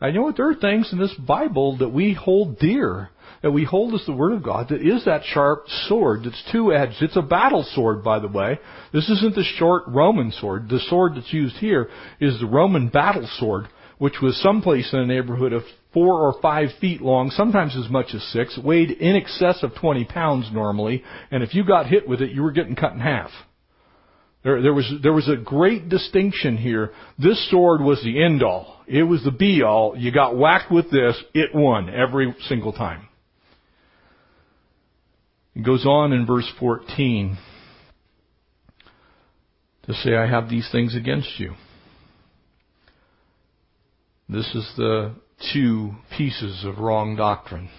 I know what there are things in this Bible that we hold dear, that we hold as the Word of God, that is that sharp sword that's two-edged. It's a battle sword, by the way. This isn't the short Roman sword. The sword that's used here is the Roman battle sword, which was someplace in the neighborhood of four or five feet long, sometimes as much as six. It weighed in excess of twenty pounds normally, and if you got hit with it, you were getting cut in half. There, there was there was a great distinction here. This sword was the end all. It was the be all. You got whacked with this, it won every single time. It goes on in verse fourteen to say, I have these things against you. This is the two pieces of wrong doctrine.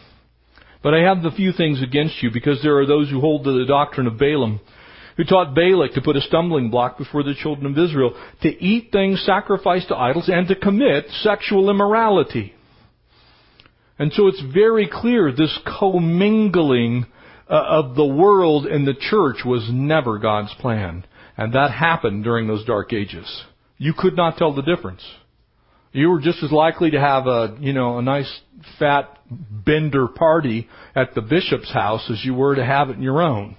But I have the few things against you, because there are those who hold to the doctrine of Balaam, who taught Balak to put a stumbling block before the children of Israel, to eat things sacrificed to idols, and to commit sexual immorality. And so it's very clear this commingling uh, of the world and the church was never God's plan. And that happened during those dark ages. You could not tell the difference. You were just as likely to have a, you know, a nice fat bender party at the bishop's house as you were to have it in your own.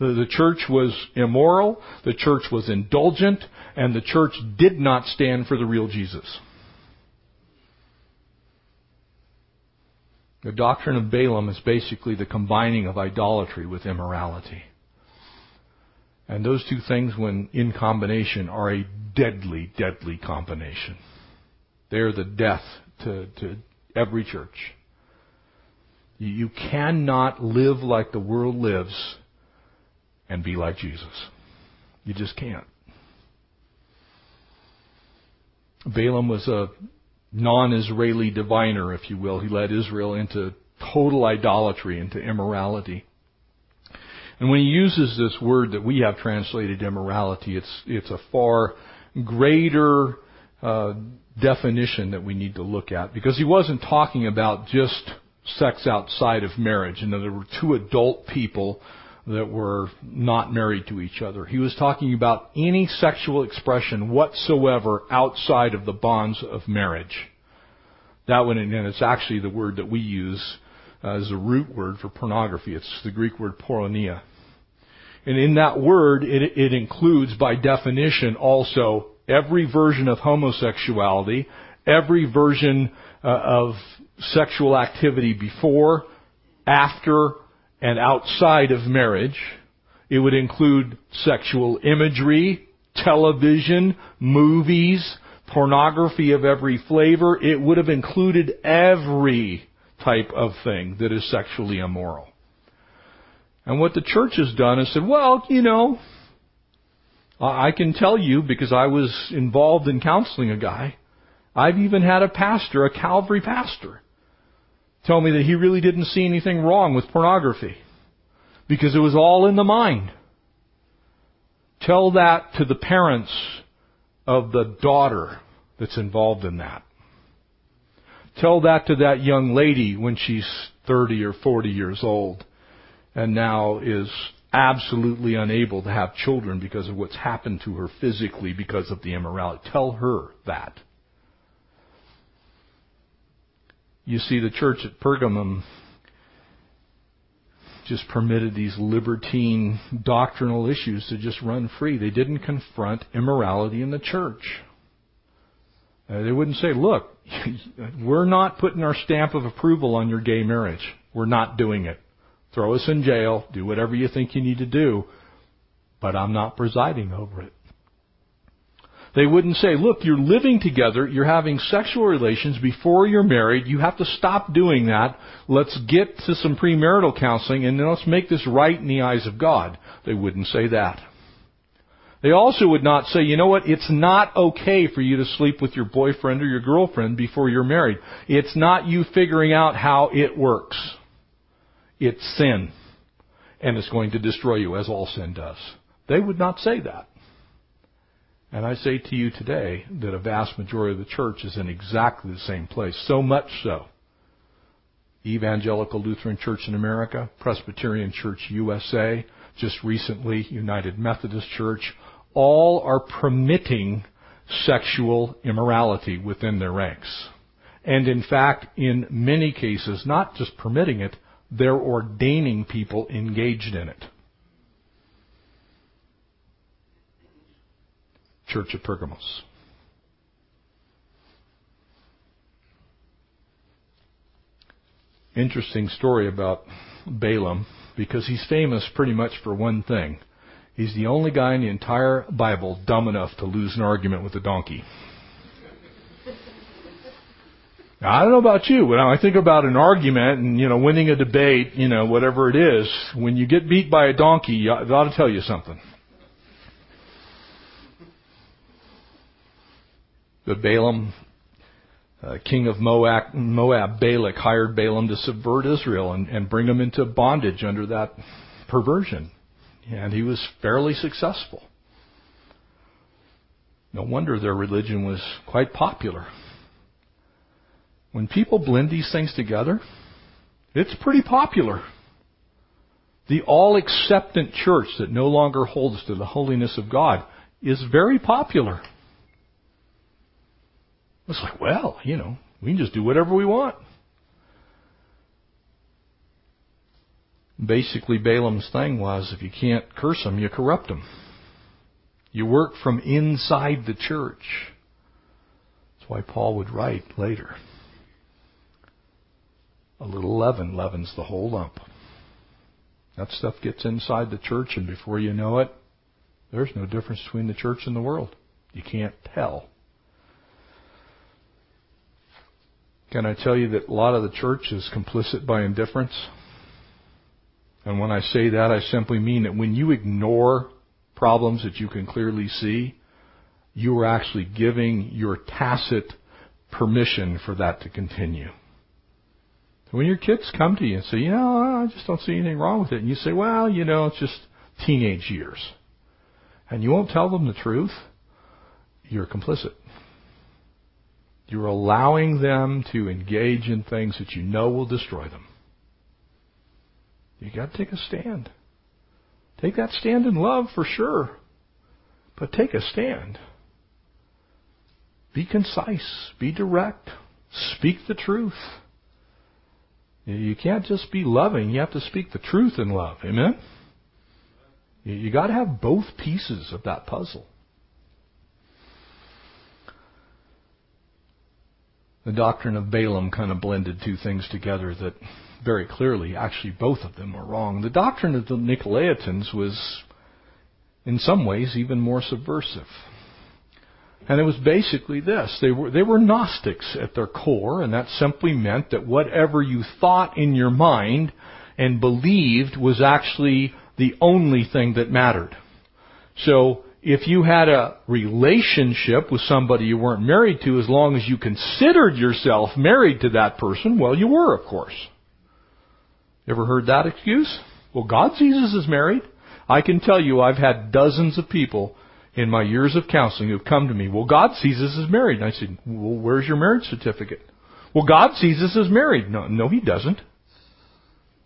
The, the church was immoral, the church was indulgent, and the church did not stand for the real Jesus. The doctrine of Balaam is basically the combining of idolatry with immorality. And those two things, when in combination, are a deadly, deadly combination. They are the death to, to every church. You cannot live like the world lives and be like Jesus. You just can't. Balaam was a non-Israeli diviner, if you will. He led Israel into total idolatry, into immorality. And when he uses this word that we have translated immorality, it's it's a far greater uh, definition that we need to look at, because he wasn't talking about just sex outside of marriage. You know, there were two adult people that were not married to each other. He was talking about any sexual expression whatsoever outside of the bonds of marriage. That one, and it's actually the word that we use as a root word for pornography. It's the Greek word porneia. And in that word, it, it includes, by definition, also every version of homosexuality, every version uh, of sexual activity before, after, and outside of marriage. It would include sexual imagery, television, movies, pornography of every flavor. It would have included every type of thing that is sexually immoral. And what the church has done is said, well, you know, I can tell you because I was involved in counseling a guy. I've even had a pastor, a Calvary pastor, tell me that he really didn't see anything wrong with pornography because it was all in the mind. Tell that to the parents of the daughter that's involved in that. Tell that to that young lady when she's thirty or forty years old and now is absolutely unable to have children because of what's happened to her physically because of the immorality. Tell her that. You see, the church at Pergamum just permitted these libertine doctrinal issues to just run free. They didn't confront immorality in the church. Uh, they wouldn't say, look, we're not putting our stamp of approval on your gay marriage. We're not doing it. Throw us in jail. Do whatever you think you need to do. But I'm not presiding over it. They wouldn't say, look, you're living together. You're having sexual relations before you're married. You have to stop doing that. Let's get to some premarital counseling and then let's make this right in the eyes of God. They wouldn't say that. They also would not say, you know what, it's not okay for you to sleep with your boyfriend or your girlfriend before you're married. It's not you figuring out how it works. It's sin. And it's going to destroy you, as all sin does. They would not say that. And I say to you today that a vast majority of the church is in exactly the same place. So much so, Evangelical Lutheran Church in America, Presbyterian Church U S A, just recently United Methodist Church, all are permitting sexual immorality within their ranks. And in fact, in many cases, not just permitting it, they're ordaining people engaged in it. Church of Pergamos. Interesting story about Balaam, because he's famous pretty much for one thing. He's the only guy in the entire Bible dumb enough to lose an argument with a donkey. Now, I don't know about you, but when I think about an argument and, you know, winning a debate, you know, whatever it is, when you get beat by a donkey, it ought to tell you something. But Balaam, uh, king of Moab, Moab, Balak, hired Balaam to subvert Israel and, and bring them into bondage under that perversion. And he was fairly successful. No wonder their religion was quite popular. When people blend these things together, it's pretty popular. The all-acceptant church that no longer holds to the holiness of God is very popular. It's like, well, you know, we can just do whatever we want. Basically, Balaam's thing was, if you can't curse them, you corrupt them. You work from inside the church. That's why Paul would write later, a little leaven leavens the whole lump. That stuff gets inside the church, and before you know it, there's no difference between the church and the world. You can't tell. Can I tell you that a lot of the church is complicit by indifference? And when I say that, I simply mean that when you ignore problems that you can clearly see, you are actually giving your tacit permission for that to continue. When your kids come to you and say, you know, I just don't see anything wrong with it. And you say, well, you know, it's just teenage years. And you won't tell them the truth. You're complicit. You're allowing them to engage in things that you know will destroy them. You've got to take a stand. Take that stand in love for sure. But take a stand. Be concise. Be direct. Speak the truth. You can't just be loving. You have to speak the truth in love. Amen? You got to have both pieces of that puzzle. The doctrine of Balaam kind of blended two things together that very clearly, actually, both of them were wrong. The doctrine of the Nicolaitans was, in some ways, even more subversive. And it was basically this. They were, they were Gnostics at their core, and that simply meant that whatever you thought in your mind and believed was actually the only thing that mattered. So if you had a relationship with somebody you weren't married to, as long as you considered yourself married to that person, well, you were, of course. Ever heard that excuse? Well, God sees us as married. I can tell you I've had dozens of people in my years of counseling who've come to me, well, God sees us as married. And I said, well, where's your marriage certificate? Well, God sees us as married. No, no, he doesn't.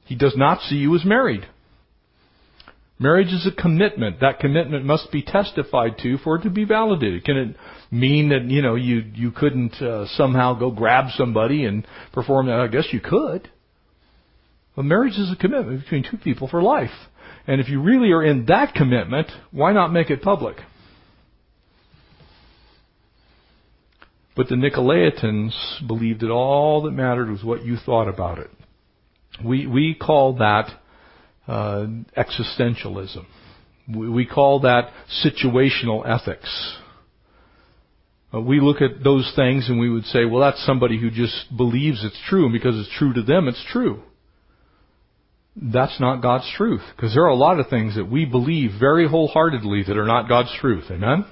He does not see you as married. Marriage is a commitment. That commitment must be testified to for it to be validated. Can it mean that, you know, you, you couldn't uh, somehow go grab somebody and perform that? I guess you could. But marriage is a commitment between two people for life. And if you really are in that commitment, why not make it public? But the Nicolaitans believed that all that mattered was what you thought about it. We we call that uh, existentialism. We, we call that situational ethics. Uh, we look at those things and we would say, well, that's somebody who just believes it's true, and because it's true to them, it's true. That's not God's truth, because there are a lot of things that we believe very wholeheartedly that are not God's truth. Amen?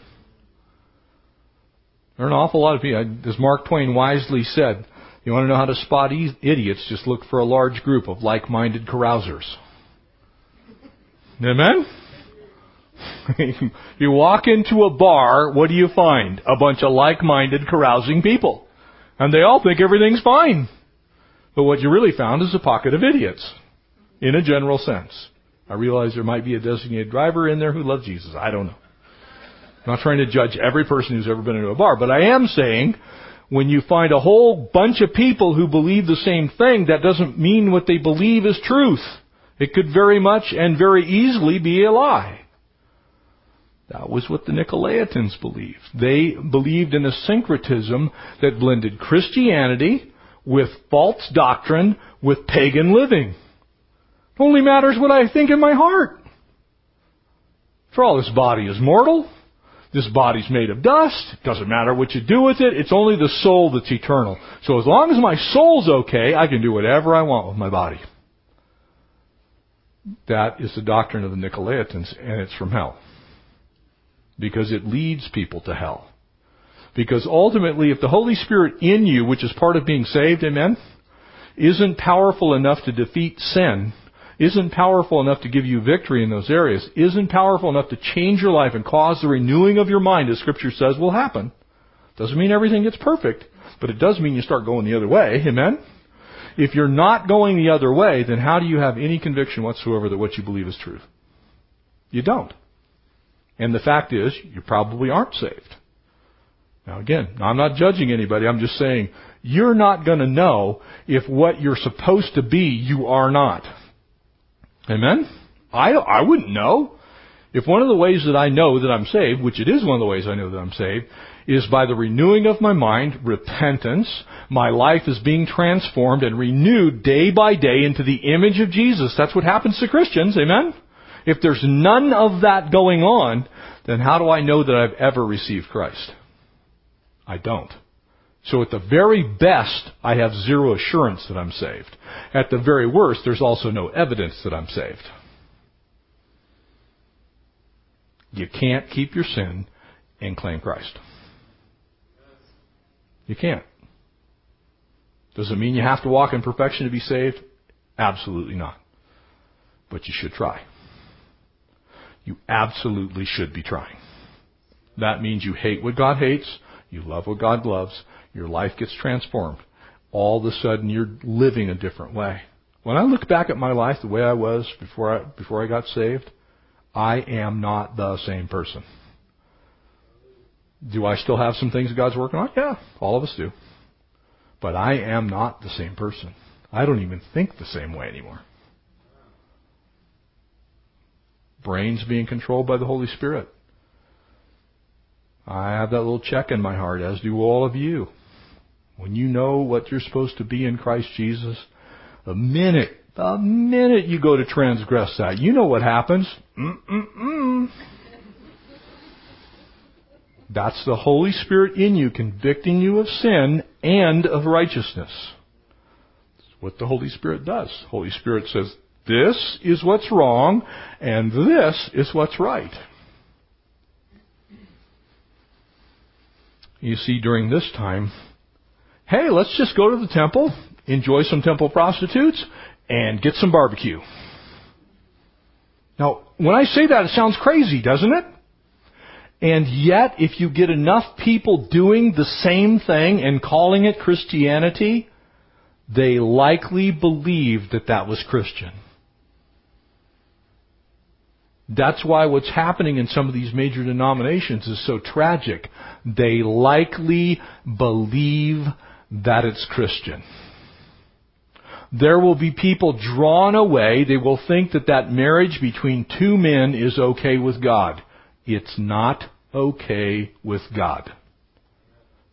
There are an awful lot of people. As Mark Twain wisely said, you want to know how to spot e- idiots, just look for a large group of like-minded carousers. Amen? You walk into a bar, what do you find? A bunch of like-minded carousing people. And they all think everything's fine. But what you really found is a pocket of idiots, in a general sense. I realize there might be a designated driver in there who loves Jesus. I don't know. I'm not trying to judge every person who's ever been into a bar, but I am saying when you find a whole bunch of people who believe the same thing, that doesn't mean what they believe is truth. It could very much and very easily be a lie. That was what the Nicolaitans believed. They believed in a syncretism that blended Christianity with false doctrine with pagan living. Only matters what I think in my heart. For all this body is mortal, this body's made of dust, it doesn't matter what you do with it, it's only the soul that's eternal. So as long as my soul's okay, I can do whatever I want with my body. That is the doctrine of the Nicolaitans, and it's from hell. Because it leads people to hell. Because ultimately, if the Holy Spirit in you, which is part of being saved, amen, isn't powerful enough to defeat sin, isn't powerful enough to give you victory in those areas, isn't powerful enough to change your life and cause the renewing of your mind, as Scripture says will happen. Doesn't mean everything gets perfect, but it does mean you start going the other way. Amen? If you're not going the other way, then how do you have any conviction whatsoever that what you believe is truth? You don't. And the fact is, you probably aren't saved. Now, again, I'm not judging anybody. I'm just saying you're not going to know if what you're supposed to be, you are not. Amen? I, I wouldn't know. If one of the ways that I know that I'm saved, which it is one of the ways I know that I'm saved, is by the renewing of my mind, repentance. My life is being transformed and renewed day by day into the image of Jesus. That's what happens to Christians. Amen? If there's none of that going on, then how do I know that I've ever received Christ? I don't. So at the very best, I have zero assurance that I'm saved. At the very worst, there's also no evidence that I'm saved. You can't keep your sin and claim Christ. You can't. Does it mean you have to walk in perfection to be saved? Absolutely not. But you should try. You absolutely should be trying. That means you hate what God hates. You love what God loves. Your life gets transformed. All of a sudden, you're living a different way. When I look back at my life, the way I was before I, before I got saved, I am not the same person. Do I still have some things that God's working on? Yeah, all of us do. But I am not the same person. I don't even think the same way anymore. Brain's being controlled by the Holy Spirit. I have that little check in my heart, as do all of you. When you know what you're supposed to be in Christ Jesus, the minute, the minute you go to transgress that, you know what happens. Mm-mm-mm. That's the Holy Spirit in you convicting you of sin and of righteousness. That's what the Holy Spirit does. The Holy Spirit says, this is what's wrong, and this is what's right. You see, during this time, hey, let's just go to the temple, enjoy some temple prostitutes, and get some barbecue. Now, when I say that, it sounds crazy, doesn't it? And yet, if you get enough people doing the same thing and calling it Christianity, they likely believed that that was Christian. That's why what's happening in some of these major denominations is so tragic. They likely believe that it's Christian. There will be people drawn away. They will think that that marriage between two men is okay with God. It's not okay with God.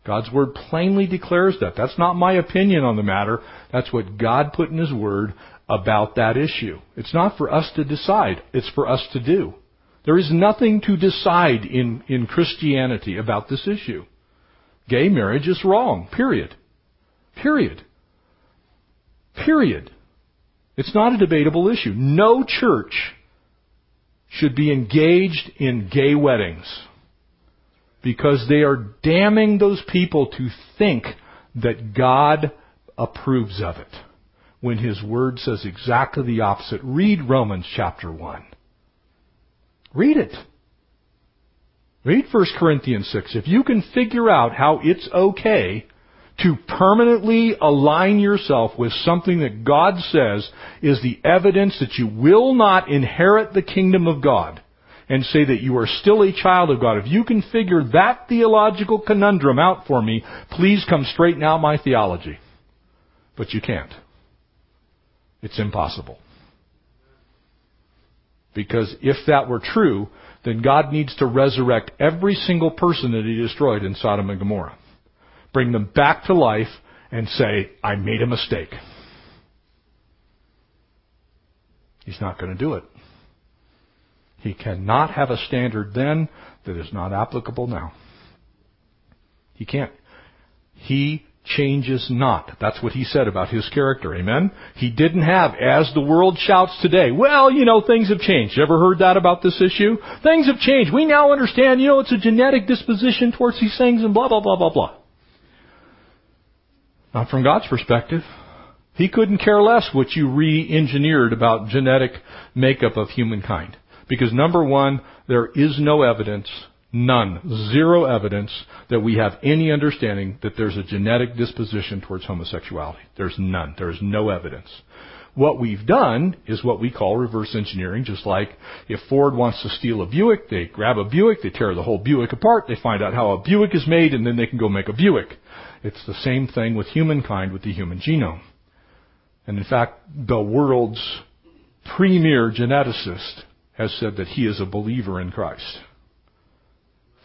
God's Word plainly declares that. That's not my opinion on the matter. That's what God put in His Word about that issue. It's not for us to decide. It's for us to do. There is nothing to decide in, in Christianity about this issue. Gay marriage is wrong. Period. Period. Period. It's not a debatable issue. No church should be engaged in gay weddings because they are damning those people to think that God approves of it, when His Word says exactly the opposite. Read Romans chapter one. Read it. Read First Corinthians six. If you can figure out how it's okay to permanently align yourself with something that God says is the evidence that you will not inherit the kingdom of God and say that you are still a child of God, if you can figure that theological conundrum out for me, please come straighten out my theology. But you can't. It's impossible. Because if that were true, then God needs to resurrect every single person that He destroyed in Sodom and Gomorrah. Bring them back to life and say, I made a mistake. He's not going to do it. He cannot have a standard then that is not applicable now. He can't. He changes not. That's what He said about His character. Amen? He didn't have, as the world shouts today, well, you know, things have changed. You ever heard that about this issue? Things have changed. We now understand, you know, it's a genetic disposition towards these things and blah, blah, blah, blah, blah. Not from God's perspective. He couldn't care less what you re-engineered about genetic makeup of humankind. Because number one, there is no evidence None. Zero evidence that we have any understanding that there's a genetic disposition towards homosexuality. There's none. There's no evidence. What we've done is what we call reverse engineering, just like if Ford wants to steal a Buick, they grab a Buick, they tear the whole Buick apart, they find out how a Buick is made, and then they can go make a Buick. It's the same thing with humankind, with the human genome. And in fact, the world's premier geneticist has said that he is a believer in Christ,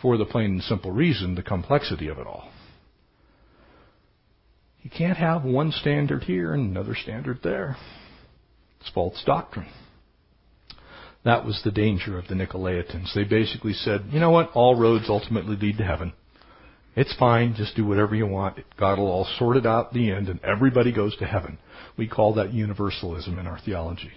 for the plain and simple reason, the complexity of it all. You can't have one standard here and another standard there. It's false doctrine. That was the danger of the Nicolaitans. They basically said, you know what, all roads ultimately lead to heaven. It's fine, just do whatever you want. God will all sort it out in the end, and everybody goes to heaven. We call that universalism in our theology.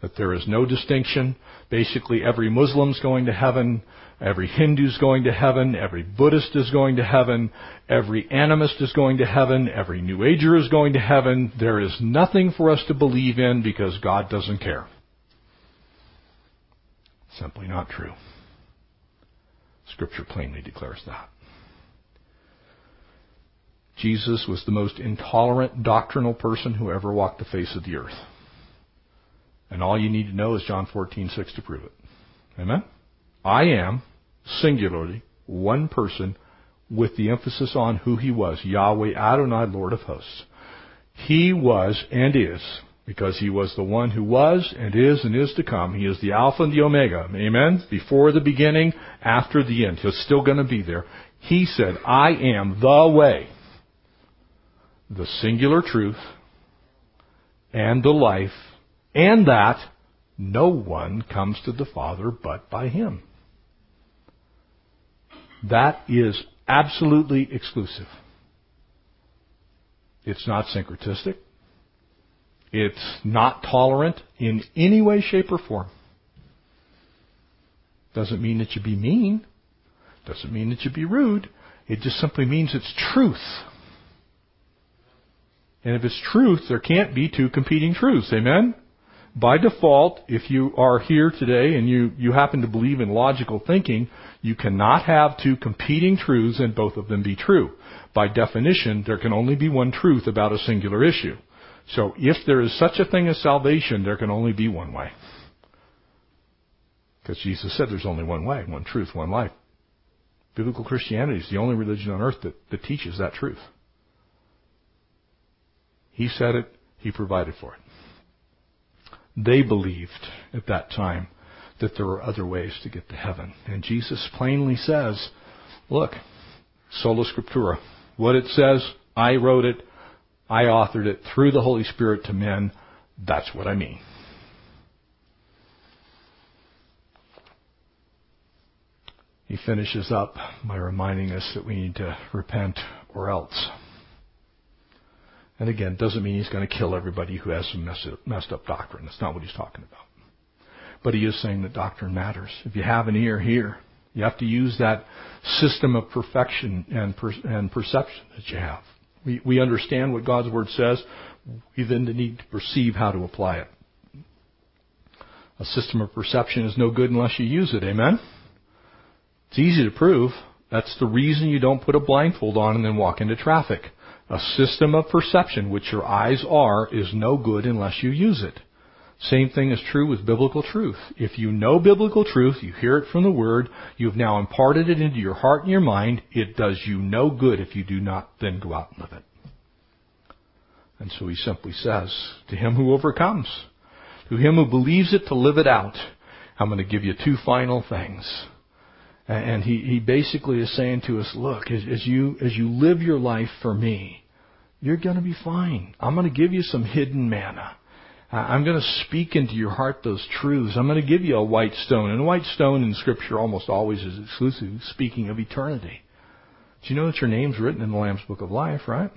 That there is no distinction. Basically, every Muslim's going to heaven, every Hindu's going to heaven, every Buddhist is going to heaven, every animist is going to heaven, every New Ager is going to heaven. There is nothing for us to believe in because God doesn't care. Simply not true. Scripture plainly declares that. Jesus was the most intolerant doctrinal person who ever walked the face of the earth. And all you need to know is John fourteen six to prove it. Amen? I am, singularly, one person with the emphasis on who he was, Yahweh Adonai, Lord of hosts. He was and is, because he was the one who was and is and is to come. He is the Alpha and the Omega. Amen? Before the beginning, after the end. He's still going to be there. He said, I am the way, the singular truth, and the life, and that no one comes to the Father but by him. That is absolutely exclusive. It's not syncretistic. It's not tolerant in any way, shape, or form. Doesn't mean it should be mean. Doesn't mean it should be rude. It just simply means it's truth. And if it's truth, there can't be two competing truths. Amen? By default, if you are here today and you, you happen to believe in logical thinking, you cannot have two competing truths and both of them be true. By definition, there can only be one truth about a singular issue. So if there is such a thing as salvation, there can only be one way. Because Jesus said there's only one way, one truth, one life. Biblical Christianity is the only religion on earth that, that teaches that truth. He said it. He provided for it. They believed at that time that there were other ways to get to heaven. And Jesus plainly says, look, sola scriptura. What it says, I wrote it, I authored it through the Holy Spirit to men. That's what I mean. He finishes up by reminding us that we need to repent or else. And again, doesn't mean he's going to kill everybody who has some messed up doctrine. That's not what he's talking about. But he is saying that doctrine matters. If you have an ear, hear. You have to use that system of perfection and per, and perception that you have. We, we understand what God's Word says. We then need to perceive how to apply it. A system of perception is no good unless you use it. Amen? It's easy to prove. That's the reason you don't put a blindfold on and then walk into traffic. A system of perception, which your eyes are, is no good unless you use it. Same thing is true with biblical truth. If you know biblical truth, you hear it from the Word, you've now imparted it into your heart and your mind, it does you no good if you do not then go out and live it. And so he simply says, to him who overcomes, to him who believes it to live it out, I'm going to give you two final things. And he, he basically is saying to us, look, as, as you as you live your life for me, you're going to be fine. I'm going to give you some hidden manna. I'm going to speak into your heart those truths. I'm going to give you a white stone. And a white stone in Scripture almost always is exclusive, speaking of eternity. Do you know that your name's written in the Lamb's Book of Life, right?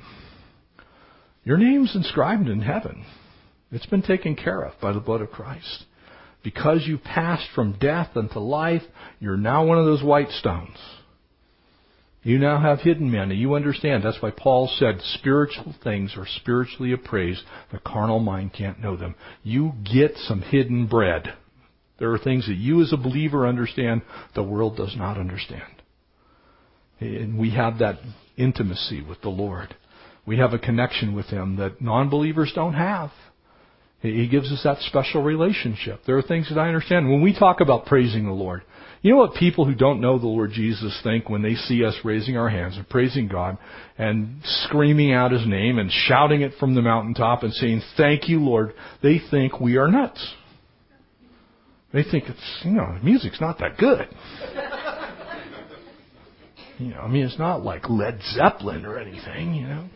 Your name's inscribed in heaven. It's been taken care of by the blood of Christ. Because you passed from death unto life, you're now one of those white stones. You now have hidden manna. You understand. That's why Paul said spiritual things are spiritually appraised. The carnal mind can't know them. You get some hidden bread. There are things that you as a believer understand the world does not understand. And we have that intimacy with the Lord. We have a connection with Him that non-believers don't have. He gives us that special relationship. There are things that I understand. When we talk about praising the Lord, you know what people who don't know the Lord Jesus think when they see us raising our hands and praising God and screaming out His name and shouting it from the mountaintop and saying, "Thank you, Lord"? They think we are nuts. They think, it's, you know, the music's not that good. You know, I mean, it's not like Led Zeppelin or anything, you know.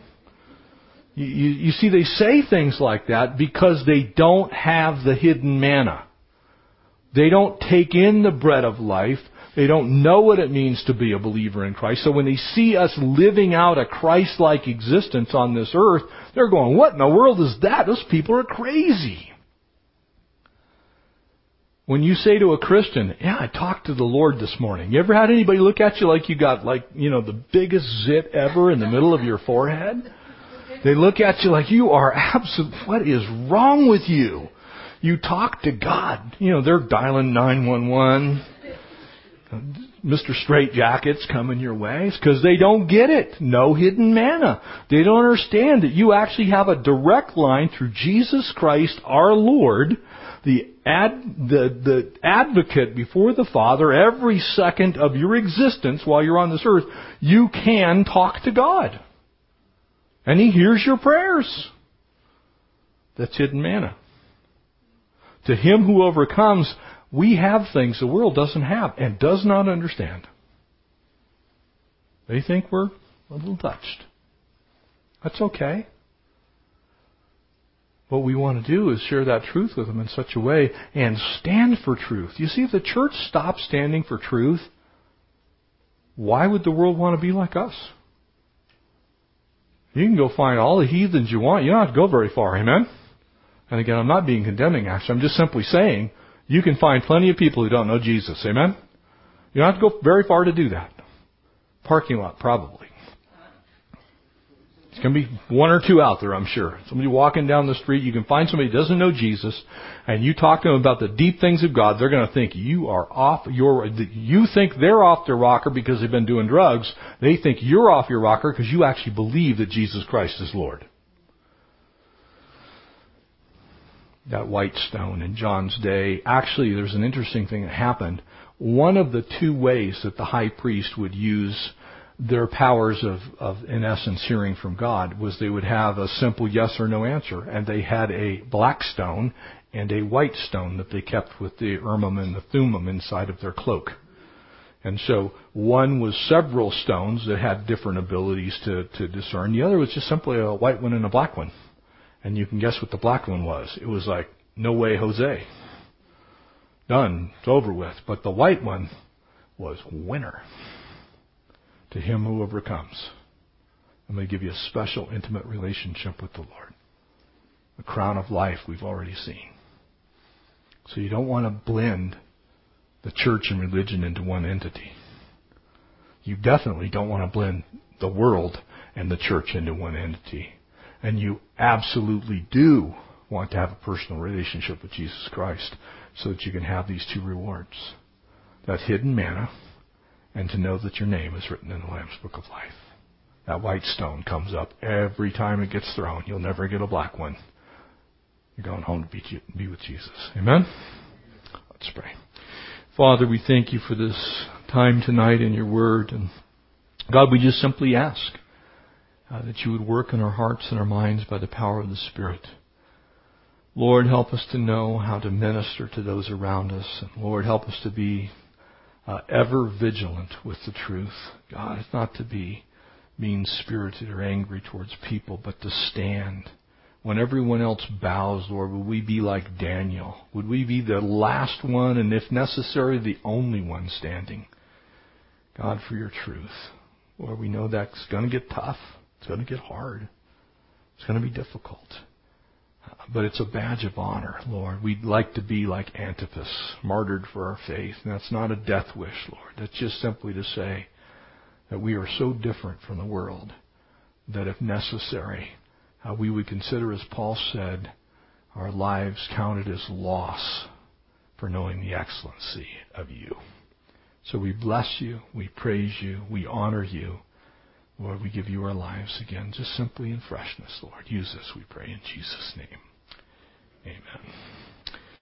You, you, you see, they say things like that because they don't have the hidden manna. They don't take in the bread of life. They don't know what it means to be a believer in Christ. So when they see us living out a Christ-like existence on this earth, they're going, "What in the world is that? Those people are crazy." When you say to a Christian, "Yeah, I talked to the Lord this morning," you ever had anybody look at you like you got, like, you know, the biggest zit ever in the middle of your forehead? They look at you like you are absolute. What is wrong with you? You talk to God. You know, they're dialing nine one one. Mister Straight Jacket's coming your way. It's because they don't get it. No hidden manna. They don't understand that you actually have a direct line through Jesus Christ, our Lord, the ad, the, the advocate before the Father. Every second of your existence while you're on this earth, you can talk to God. And He hears your prayers. That's hidden manna. To him who overcomes, we have things the world doesn't have and does not understand. They think we're a little touched. That's okay. What we want to do is share that truth with them in such a way and stand for truth. You see, if the church stopped standing for truth, why would the world want to be like us? You can go find all the heathens you want. You don't have to go very far, amen? And again, I'm not being condemning, actually. I'm just simply saying you can find plenty of people who don't know Jesus, amen? You don't have to go very far to do that. Parking lot, probably. It's going to be one or two out there, I'm sure. Somebody walking down the street, you can find somebody who doesn't know Jesus, and you talk to them about the deep things of God, they're going to think you are off your, you think they're off their rocker because they've been doing drugs. They think you're off your rocker because you actually believe that Jesus Christ is Lord. That white stone in John's day. Actually, there's an interesting thing that happened. One of the two ways that the high priest would use their powers of, of, in essence, hearing from God was they would have a simple yes or no answer. And they had a black stone and a white stone that they kept with the Urim and the Thummim inside of their cloak. And so one was several stones that had different abilities to, to discern. The other was just simply a white one and a black one. And you can guess what the black one was. It was like, "No way, Jose. Done. It's over with." But the white one was winner. To him who overcomes. I'm going to give you a special intimate relationship with the Lord. The crown of life we've already seen. So you don't want to blend the church and religion into one entity. You definitely don't want to blend the world and the church into one entity. And you absolutely do want to have a personal relationship with Jesus Christ so that you can have these two rewards. That hidden manna and to know that your name is written in the Lamb's Book of Life. That white stone comes up every time it gets thrown. You'll never get a black one. You're going home to be, be with Jesus. Amen? Let's pray. Father, we thank you for this time tonight in your word. And God, we just simply ask Uh, that you would work in our hearts and our minds by the power of the Spirit. Lord, help us to know how to minister to those around us. And Lord, help us to be uh, ever vigilant with the truth. God, it's not to be mean-spirited or angry towards people, but to stand. When everyone else bows, Lord, would we be like Daniel? Would we be the last one, and if necessary, the only one standing? God, for your truth. Lord, we know that's going to get tough. It's going to get hard. It's going to be difficult. But it's a badge of honor, Lord. We'd like to be like Antipas, martyred for our faith. And that's not a death wish, Lord. That's just simply to say that we are so different from the world that if necessary, uh, we would consider, as Paul said, our lives counted as loss for knowing the excellency of you. So we bless you, we praise you, we honor you. Lord, we give you our lives again, just simply in freshness, Lord. Use us, we pray, in Jesus' name. Amen.